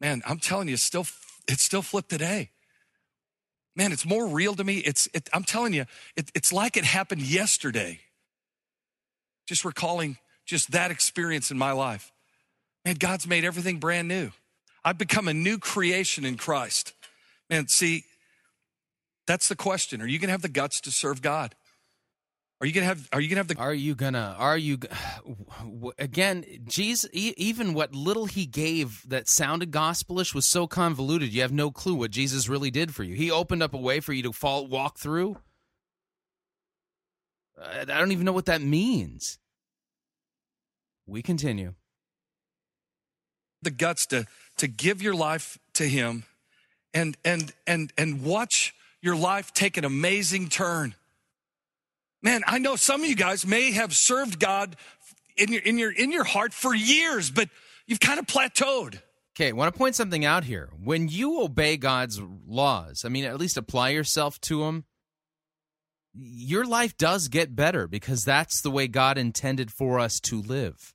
man, I'm telling you, it's still flipped today. Man, it's more real to me. I'm telling you, it's like it happened yesterday. Just recalling just that experience in my life. Man, God's made everything brand new. I've become a new creation in Christ. Man, see, that's the question. Are you gonna have the guts to serve God? Again, Jesus, even what little he gave that sounded gospelish was so convoluted. You have no clue what Jesus really did for you. He opened up a way for you to walk through. I don't even know what that means. We continue. The guts to give your life to him and watch your life take an amazing turn. Man, I know some of you guys may have served God in your heart for years, but you've kind of plateaued. Okay, I want to point something out here. When you obey God's laws, I mean, at least apply yourself to them, your life does get better because that's the way God intended for us to live.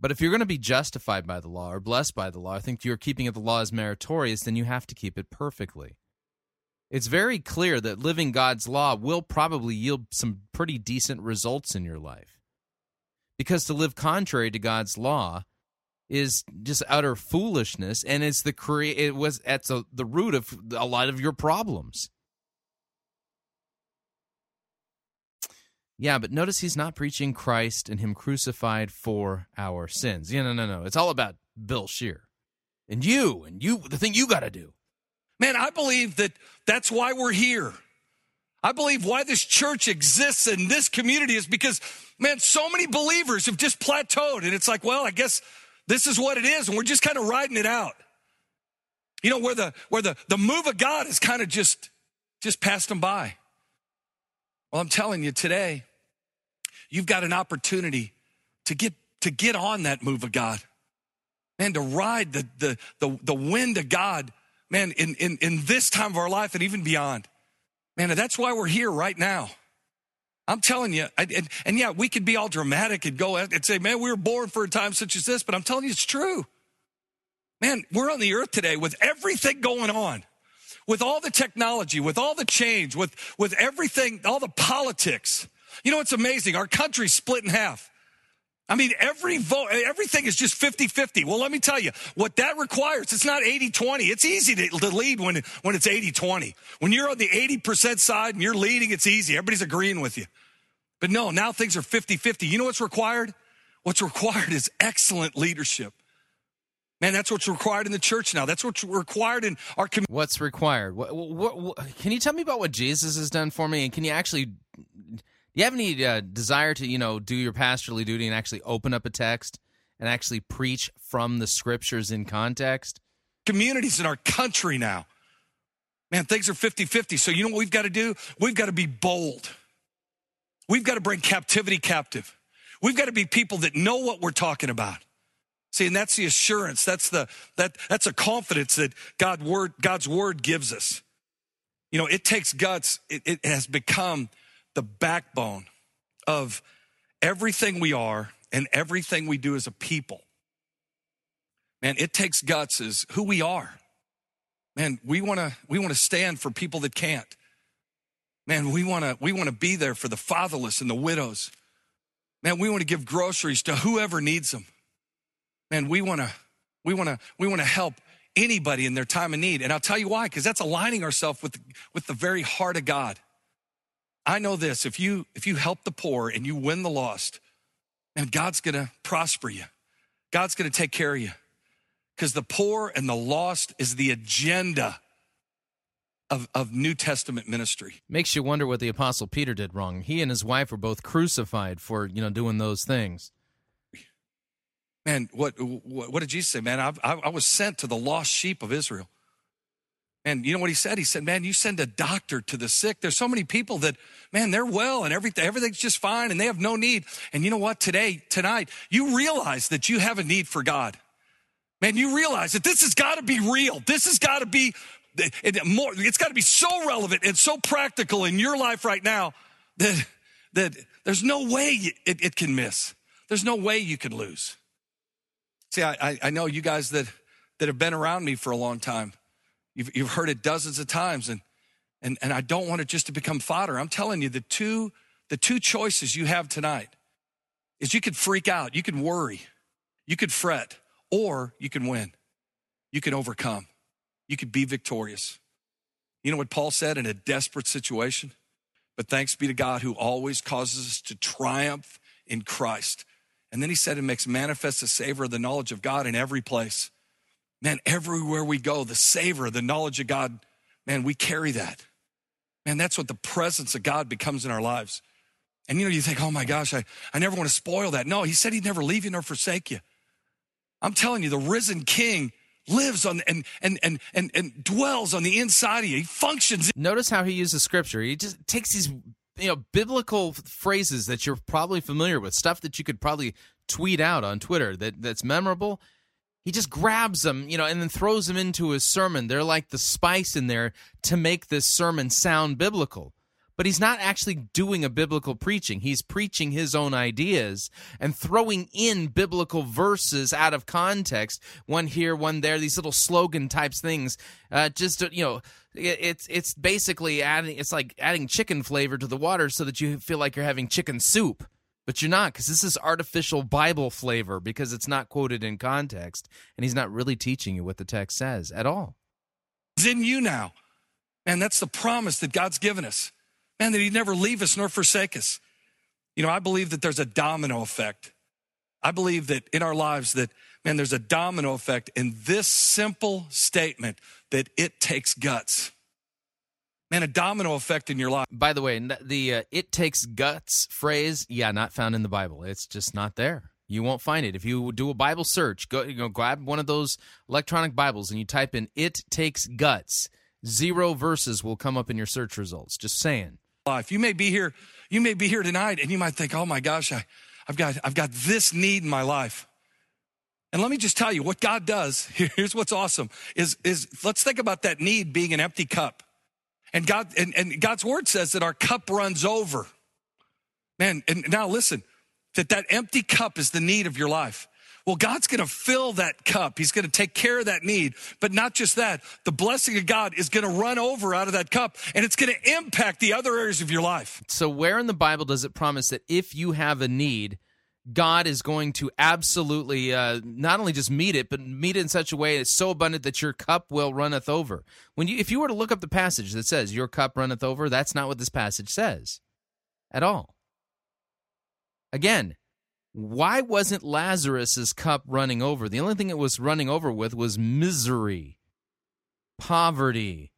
But if you're going to be justified by the law or blessed by the law, I think your keeping of the law is meritorious, then you have to keep it perfectly. It's very clear that living God's law will probably yield some pretty decent results in your life. Because to live contrary to God's law is just utter foolishness, and it was at the root of a lot of your problems. Yeah, but notice he's not preaching Christ and him crucified for our sins. Yeah, no. It's all about Bill Scheer. And you, the thing you got to do. Man, I believe that's why we're here. I believe why this church exists and this community is because, man, so many believers have just plateaued. And it's like, well, I guess this is what it is. And we're just kind of riding it out. You know, where the move of God is kind of just passed them by. Well, I'm telling you today, you've got an opportunity to get on that move of God. Man, to ride the wind of God. Man, in this time of our life and even beyond. Man, that's why we're here right now. I'm telling you, and we could be all dramatic and go and say, man, we were born for a time such as this, but I'm telling you, it's true. Man, we're on the earth today with everything going on, with all the technology, with all the change, with everything, all the politics. You know, it's amazing. Our country's split in half. I mean, every vote, everything is just 50-50. Well, let me tell you, what that requires, it's not 80-20. It's easy to lead when it's 80-20. When you're on the 80% side and you're leading, it's easy. Everybody's agreeing with you. But no, now things are 50-50. You know what's required? What's required is excellent leadership. Man, that's what's required in the church now. That's what's required in our community. What's required? What, can you tell me about what Jesus has done for me? And can you actually... You have any desire to, you know, do your pastorly duty and actually open up a text and actually preach from the scriptures in context? Communities in our country now. Man, things are 50-50. So you know what we've got to do? We've got to be bold. We've got to bring captivity captive. We've got to be people that know what we're talking about. See, and that's the assurance. That's a confidence that God's word gives us. You know, it takes guts. It has become the backbone of everything we are and everything we do as a people. Man, it takes guts as who we are. Man, we want to stand for people that can't. Man, we want to be there for the fatherless and the widows. Man, we want to give groceries to whoever needs them. Man, we want to help anybody in their time of need. And I'll tell you why, because that's aligning ourselves with the very heart of God. I know this, if you help the poor and you win the lost, man, God's gonna prosper you. God's gonna take care of you. Because the poor and the lost is the agenda of New Testament ministry. Makes you wonder what the Apostle Peter did wrong. He and his wife were both crucified for, doing those things. Man, what did Jesus say, man? I was sent to the lost sheep of Israel. And you know what he said? He said, man, you send a doctor to the sick. There's so many people that, man, they're well and everything's just fine and they have no need. And you know what? Tonight, you realize that you have a need for God. Man, you realize that this has got to be real. This has got to be more. It's got to be so relevant and so practical in your life right now that there's no way it can miss. There's no way you can lose. See, I know you guys that have been around me for a long time. You've heard it dozens of times, and I don't want it just to become fodder. I'm telling you, the two choices you have tonight is you could freak out, you could worry, you could fret, or you can win. You can overcome. You could be victorious. You know what Paul said in a desperate situation? But thanks be to God who always causes us to triumph in Christ. And then he said it makes manifest the savor of the knowledge of God in every place. Man, everywhere we go, the savor, the knowledge of God, man, we carry that. Man, that's what the presence of God becomes in our lives. And you think, oh my gosh, I never want to spoil that. No, he said he'd never leave you nor forsake you. I'm telling you, the risen King lives on and dwells on the inside of you. He functions. Notice how he uses scripture. He just takes these biblical phrases that you're probably familiar with, stuff that you could probably tweet out on Twitter that's memorable. He just grabs them, and then throws them into his sermon. They're like the spice in there to make this sermon sound biblical. But he's not actually doing a biblical preaching. He's preaching his own ideas and throwing in biblical verses out of context, one here, one there, these little slogan types things. It's basically adding chicken flavor to the water so that you feel like you're having chicken soup. But you're not, because this is artificial Bible flavor because it's not quoted in context, and he's not really teaching you what the text says at all. It's in you now, and that's the promise that God's given us, man, that he'd never leave us nor forsake us. I believe that there's a domino effect. I believe that in our lives that, man, there's a domino effect in this simple statement that it takes guts. Man, a domino effect in your life. By the way, the it takes guts phrase, not found in the Bible. It's just not there. You won't find it. If you do a Bible search, grab one of those electronic Bibles and you type in it takes guts. 0 verses will come up in your search results. Just saying. Life. You may be here tonight and you might think, oh my gosh, I've got this need in my life. And let me just tell you what God does. Here's what's awesome is let's think about that need being an empty cup. And God's word says that our cup runs over. Man, and now listen, that empty cup is the need of your life. Well, God's gonna fill that cup. He's gonna take care of that need, but not just that. The blessing of God is gonna run over out of that cup, and it's gonna impact the other areas of your life. So where in the Bible does it promise that if you have a need, God is going to absolutely not only just meet it, but meet it in such a way it's so abundant that your cup will runneth over. If you were to look up the passage that says your cup runneth over, that's not what this passage says at all. Again, why wasn't Lazarus's cup running over? The only thing it was running over with was misery, poverty,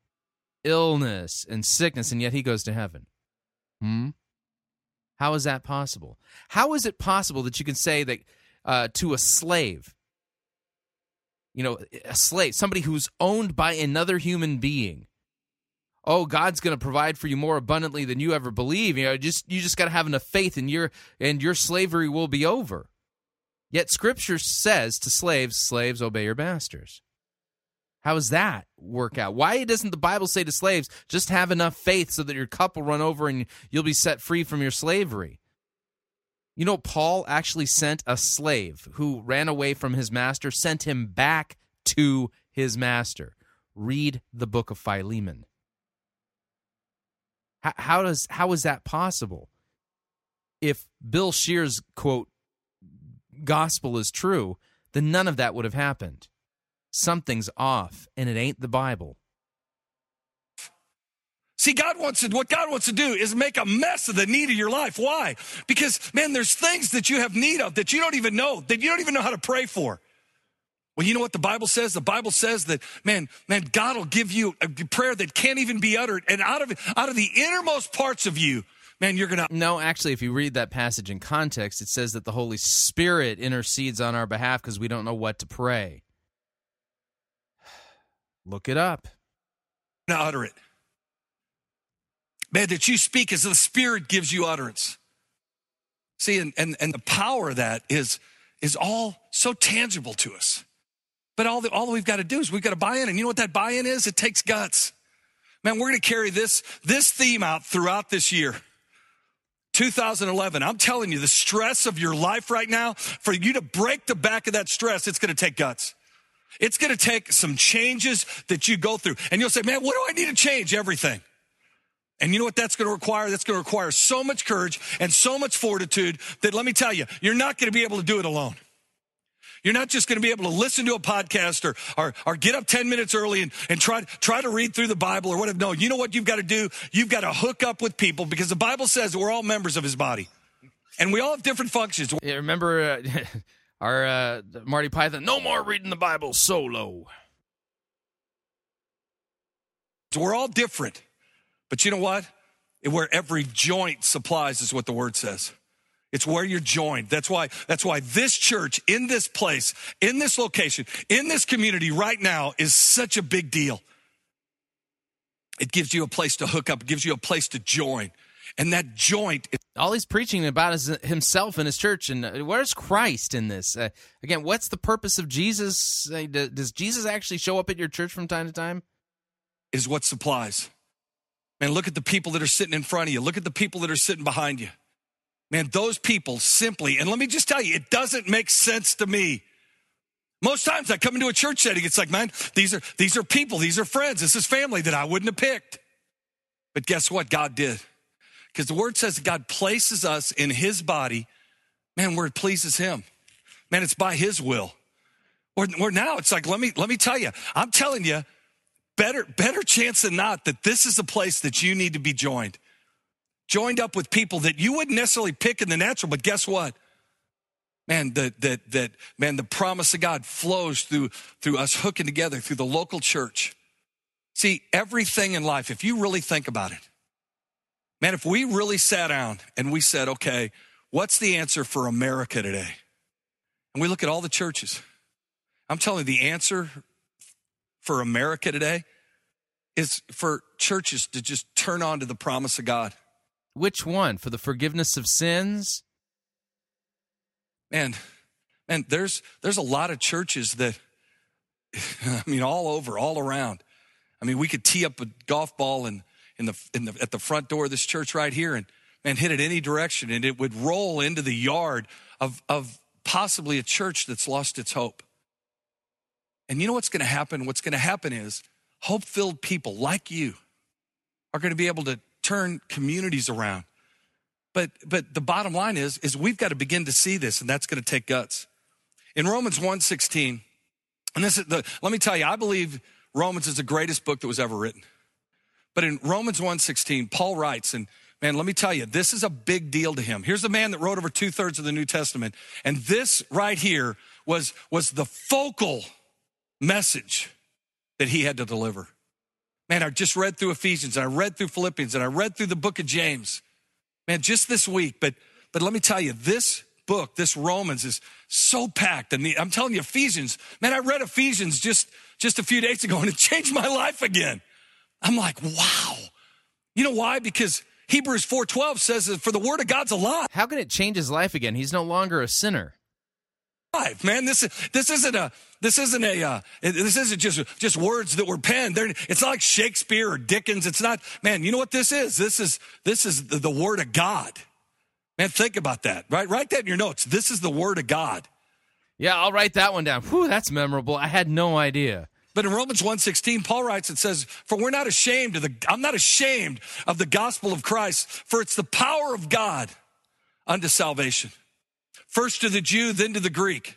illness, and sickness, and yet he goes to heaven. How is that possible? How is it possible that you can say that to a slave, somebody who's owned by another human being, oh, God's going to provide for you more abundantly than you ever believe. You just got to have enough faith, and your slavery will be over. Yet Scripture says to slaves, obey your masters. How does that work out? Why doesn't the Bible say to slaves, just have enough faith so that your cup will run over and you'll be set free from your slavery? You know, Paul actually sent a slave who ran away from his master, sent him back to his master. Read the book of Philemon. How is that possible? If Bill Scheer's, quote, gospel is true, then none of that would have happened. Something's off, and it ain't the Bible. See, what God wants to do is make a mess of the need of your life. Why? Because, man, there's things that you have need of that you don't even know, that you don't even know how to pray for. Well, you know what the Bible says? The Bible says that, man, God will give you a prayer that can't even be uttered. And out of the innermost parts of you, man, you're going to... No, actually, if you read that passage in context, it says that the Holy Spirit intercedes on our behalf because we don't know what to pray. Look it up. Now utter it. Man, that you speak as the Spirit gives you utterance. See, and the power of that is all so tangible to us. But all we've got to do is we've got to buy in. And you know what that buy-in is? It takes guts. Man, we're going to carry this theme out throughout this year. 2011, I'm telling you, the stress of your life right now, for you to break the back of that stress, it's going to take guts. It's going to take some changes that you go through. And you'll say, man, what do I need to change? Everything. And you know what that's going to require? That's going to require so much courage and so much fortitude that, let me tell you, you're not going to be able to do it alone. You're not just going to be able to listen to a podcast or get up 10 minutes early and try to read through the Bible or whatever. No, you know what you've got to do? You've got to hook up with people, because the Bible says that we're all members of his body. And we all have different functions. Yeah, remember our Marty Python, no more reading the Bible solo. So we're all different. But you know what? Where every joint supplies is what the word says. It's where you're joined. That's why this church, in this place, in this location, in this community right now is such a big deal. It gives you a place to hook up. It gives you a place to join. And that joint... All he's preaching about is himself and his church. And where's Christ in this? Again, what's the purpose of Jesus? Does Jesus actually show up at your church from time to time? Is what supplies. Man, look at the people that are sitting in front of you. Look at the people that are sitting behind you. Man, those people simply, and let me just tell you, it doesn't make sense to me. Most times I come into a church setting, it's like, man, these are people, these are friends, this is family that I wouldn't have picked. But guess what? God did. Because the word says that God places us in his body, man, where it pleases him. Man, it's by his will. Or now it's like, let me tell you, I'm telling you, better chance than not that this is a place that you need to be joined. Joined up with people that you wouldn't necessarily pick in the natural, but guess what? Man, the promise of God flows through us hooking together through the local church. See, everything in life, if you really think about it, man, if we really sat down and we said, okay, what's the answer for America today? And we look at all the churches. I'm telling you, the answer for America today is for churches to just turn on to the promise of God. Which one? For the forgiveness of sins? Man, there's a lot of churches that, I mean, all over, all around. I mean, we could tee up a golf ball at the front door of this church right here and hit it any direction, and it would roll into the yard of possibly a church that's lost its hope. And you know what's going to happen? What's going to happen is hope-filled people like you are going to be able to turn communities around. But the bottom line is we've got to begin to see this, and that's going to take guts. In Romans 1:16, and let me tell you, I believe Romans is the greatest book that was ever written. But in Romans 1:16, Paul writes, and man, let me tell you, this is a big deal to him. Here's the man that wrote over 2/3 of the New Testament, and this right here was the focal message that he had to deliver. Man, I just read through Ephesians, and I read through Philippians, and I read through the book of James, man, just this week. But let me tell you, this book, this Romans, is so packed. And I'm telling you, Ephesians, man, I read Ephesians just a few days ago, and it changed my life again. I'm like, wow. You know why? Because Hebrews 4:12 says that for the word of God's alive. How can it change his life again? He's no longer a sinner. Man, this isn't just words that were penned. It's not like Shakespeare or Dickens. It's not, man, you know what this is? This is the word of God. Man, think about that, right? Write that in your notes. This is the Word of God. Yeah, I'll write that one down. Whew, that's memorable. I had no idea. But in Romans 1:16, Paul writes, it says, I'm not ashamed of the gospel of Christ, for it's the power of God unto salvation. First to the Jew, then to the Greek.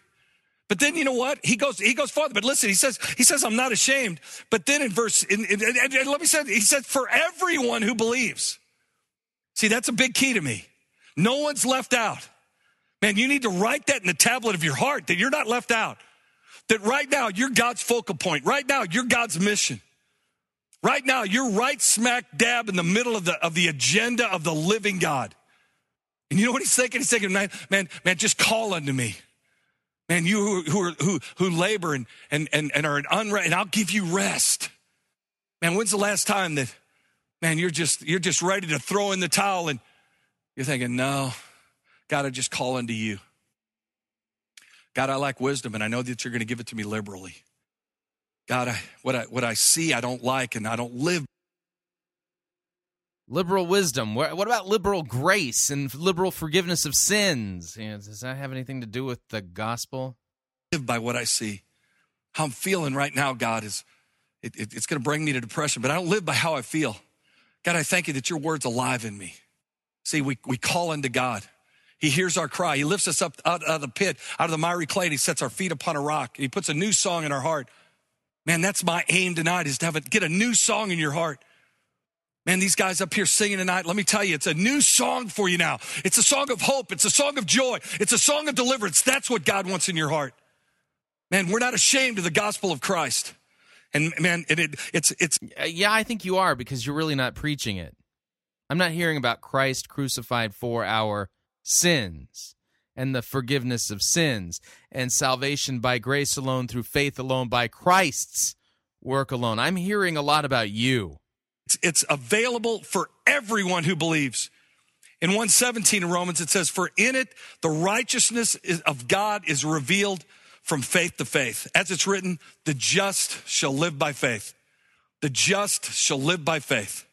But then you know what? He goes farther. But listen, he says, I'm not ashamed. But then he said, for everyone who believes. See, that's a big key to me. No one's left out. Man, you need to write that in the tablet of your heart, that you're not left out. That right now, you're God's focal point. Right now, you're God's mission. Right now, you're right smack dab in the middle of the agenda of the living God. And you know what he's thinking? He's thinking, man, just call unto me. Man, you who labor and are and I'll give you rest. Man, when's the last time that, man, you're just ready to throw in the towel and you're thinking, no, God, I just call unto you. God, I lack wisdom, and I know that you're going to give it to me liberally. God, what I see, I don't like, and I don't live. Liberal wisdom. What about liberal grace and liberal forgiveness of sins? You know, does that have anything to do with the gospel? Live by what I see. How I'm feeling right now, God, it's going to bring me to depression, but I don't live by how I feel. God, I thank you that your word's alive in me. See, we call unto God. He hears our cry. He lifts us up out of the pit, out of the miry clay, and he sets our feet upon a rock. He puts a new song in our heart. Man, that's my aim tonight, is to get a new song in your heart. Man, these guys up here singing tonight, let me tell you, it's a new song for you now. It's a song of hope. It's a song of joy. It's a song of deliverance. That's what God wants in your heart. Man, we're not ashamed of the gospel of Christ. And man, it's... Yeah, I think you are, because you're really not preaching it. I'm not hearing about Christ crucified for our sins and the forgiveness of sins and salvation by grace alone, through faith alone, by Christ's work alone. I'm hearing a lot about you. It's available for everyone who believes. In 1:17 in Romans, it says, for in it the righteousness of God is revealed from faith to faith. As it's written, the just shall live by faith. The just shall live by faith.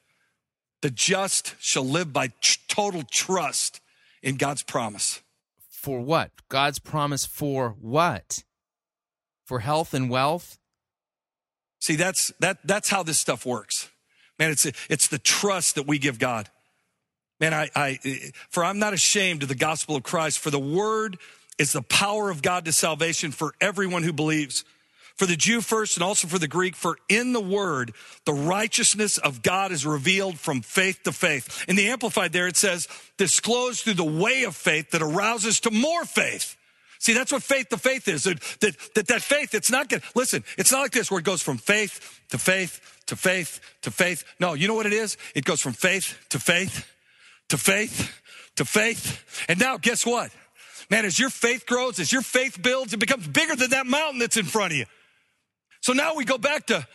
The just shall live by total trust in God's promise. For what? God's promise for what? For health and wealth? See, that's how this stuff works. Man, it's the trust that we give God. Man, for I'm not ashamed of the gospel of Christ, for the word is the power of God to salvation for everyone who believes, for the Jew first and also for the Greek, for in the word, the righteousness of God is revealed from faith to faith. In the Amplified there, it says, disclosed through the way of faith that arouses to more faith. See, that's what faith to faith is. That faith, it's not like this where it goes from faith to faith to faith to faith. No, you know what it is? It goes from faith to faith to faith to faith. And now guess what? Man, as your faith grows, as your faith builds, it becomes bigger than that mountain that's in front of you. So now we go back to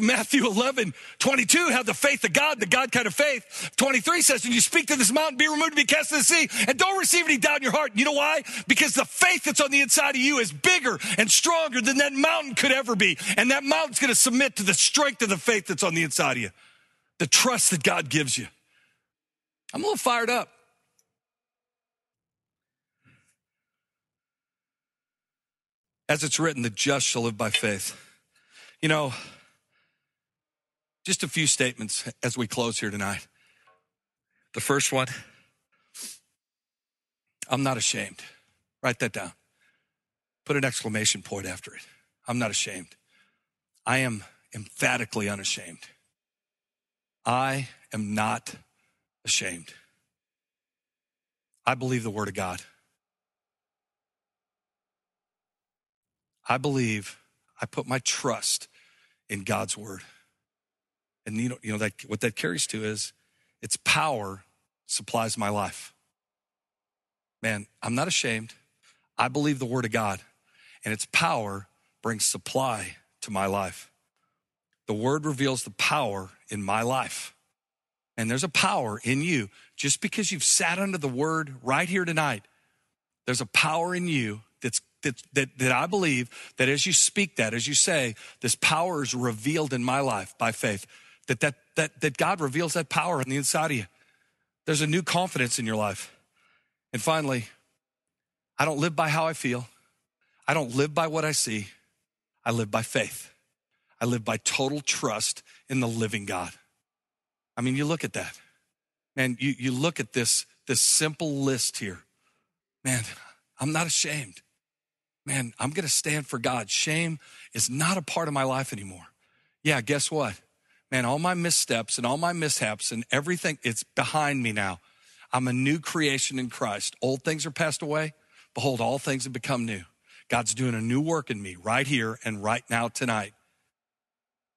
Matthew 11:22, have the faith of God, the God kind of faith. 23 says, and you speak to this mountain, be removed, be cast into the sea, and don't receive any doubt in your heart. You know why? Because the faith that's on the inside of you is bigger and stronger than that mountain could ever be. And that mountain's going to submit to the strength of the faith that's on the inside of you, the trust that God gives you. I'm a little fired up. As it's written, the just shall live by faith. You know, just a few statements as we close here tonight. The first one, I'm not ashamed. Write that down. Put an exclamation point after it. I'm not ashamed. I am emphatically unashamed. I am not ashamed. I believe the Word of God. I believe, I put my trust in God's word. And you know that what that carries to is, its power supplies my life. Man, I'm not ashamed. I believe the word of God, and its power brings supply to my life. The word reveals the power in my life. And there's a power in you. Just because you've sat under the word right here tonight, there's a power in you that I believe that as you speak that, as you say, this power is revealed in my life by faith, that God reveals that power on the inside of you. There's a new confidence in your life. And finally, I don't live by how I feel. I don't live by what I see. I live by faith. I live by total trust in the living God. I mean, you look at that. Man, you look at this simple list here. Man, I'm not ashamed. Man, I'm gonna stand for God. Shame is not a part of my life anymore. Yeah, guess what? Man, all my missteps and all my mishaps and everything, it's behind me now. I'm a new creation in Christ. Old things are passed away. Behold, all things have become new. God's doing a new work in me right here and right now tonight.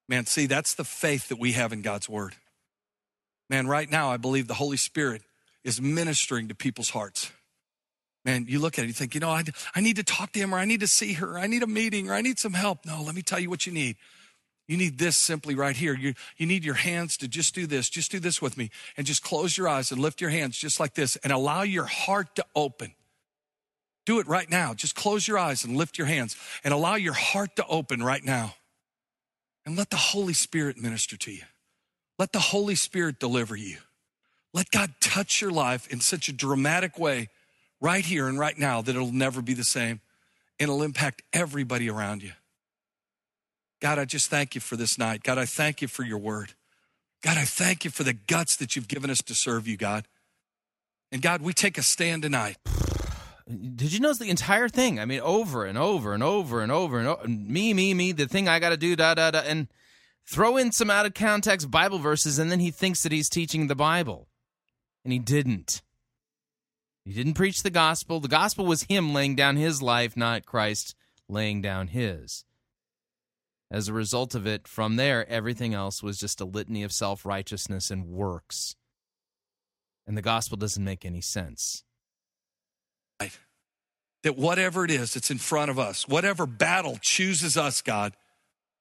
Man, see, that's the faith that we have in God's word. Man, right now, I believe the Holy Spirit is ministering to people's hearts. Man, you look at it, you think, you know, I need to talk to him, or I need to see her, or I need a meeting, or I need some help. No, let me tell you what you need. You need this simply right here. You need your hands to just do this with me, and just close your eyes and lift your hands just like this and allow your heart to open. Do it right now. Just close your eyes and lift your hands and allow your heart to open right now. And let the Holy Spirit minister to you. Let the Holy Spirit deliver you. Let God touch your life in such a dramatic way right here and right now that it'll never be the same, and it'll impact everybody around you. God, I just thank you for this night. God, I thank you for your word. God, I thank you for the guts that you've given us to serve you, God. And God, we take a stand tonight. Did you notice the entire thing? I mean, over and over and over and over and over. Me, the thing I got to do, and throw in some out-of-context Bible verses, and then he thinks that he's teaching the Bible. And he didn't. He didn't preach the gospel. The gospel was him laying down his life, not Christ laying down his. As a result of it, from there, everything else was just a litany of self-righteousness and works. And the gospel doesn't make any sense. That whatever it is that's in front of us, whatever battle chooses us, God,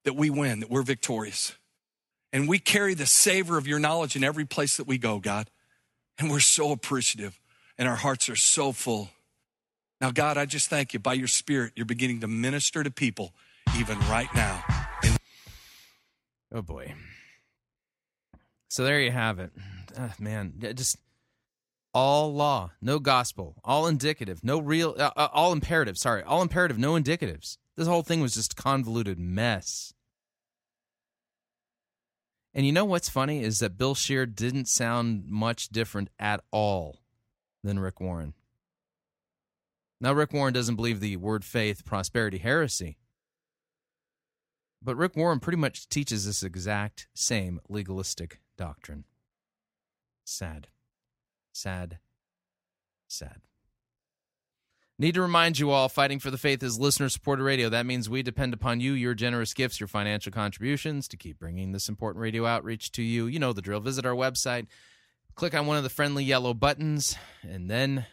that we win, that we're victorious. And we carry the savor of your knowledge in every place that we go, God. And we're so appreciative, and our hearts are so full. Now, God, I just thank you. By your Spirit, you're beginning to minister to people even right now. Oh, boy. So there you have it. Man, just... all law, no gospel, all indicative, no real, all imperative, sorry, all imperative, no indicatives. This whole thing was just a convoluted mess. And you know what's funny is that Bill Scheer didn't sound much different at all than Rick Warren. Now, Rick Warren doesn't believe the word faith, prosperity, heresy. But Rick Warren pretty much teaches this exact same legalistic doctrine. Sad. Sad. Sad. Need to remind you all, Fighting for the Faith is listener-supported radio. That means we depend upon you, your generous gifts, your financial contributions to keep bringing this important radio outreach to you. You know the drill. Visit our website, click on one of the friendly yellow buttons, and then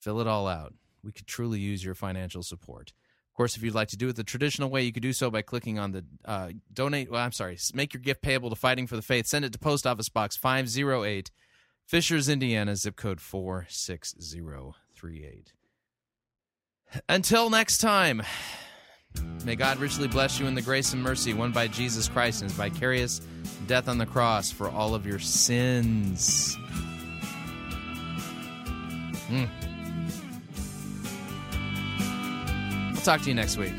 fill it all out. We could truly use your financial support. Of course, if you'd like to do it the traditional way, you could do so by clicking on the make your gift payable to Fighting for the Faith. Send it to Post Office Box 508. Fishers, Indiana, zip code 46038. Until next time, may God richly bless you in the grace and mercy won by Jesus Christ and his vicarious death on the cross for all of your sins. I'll talk to you next week.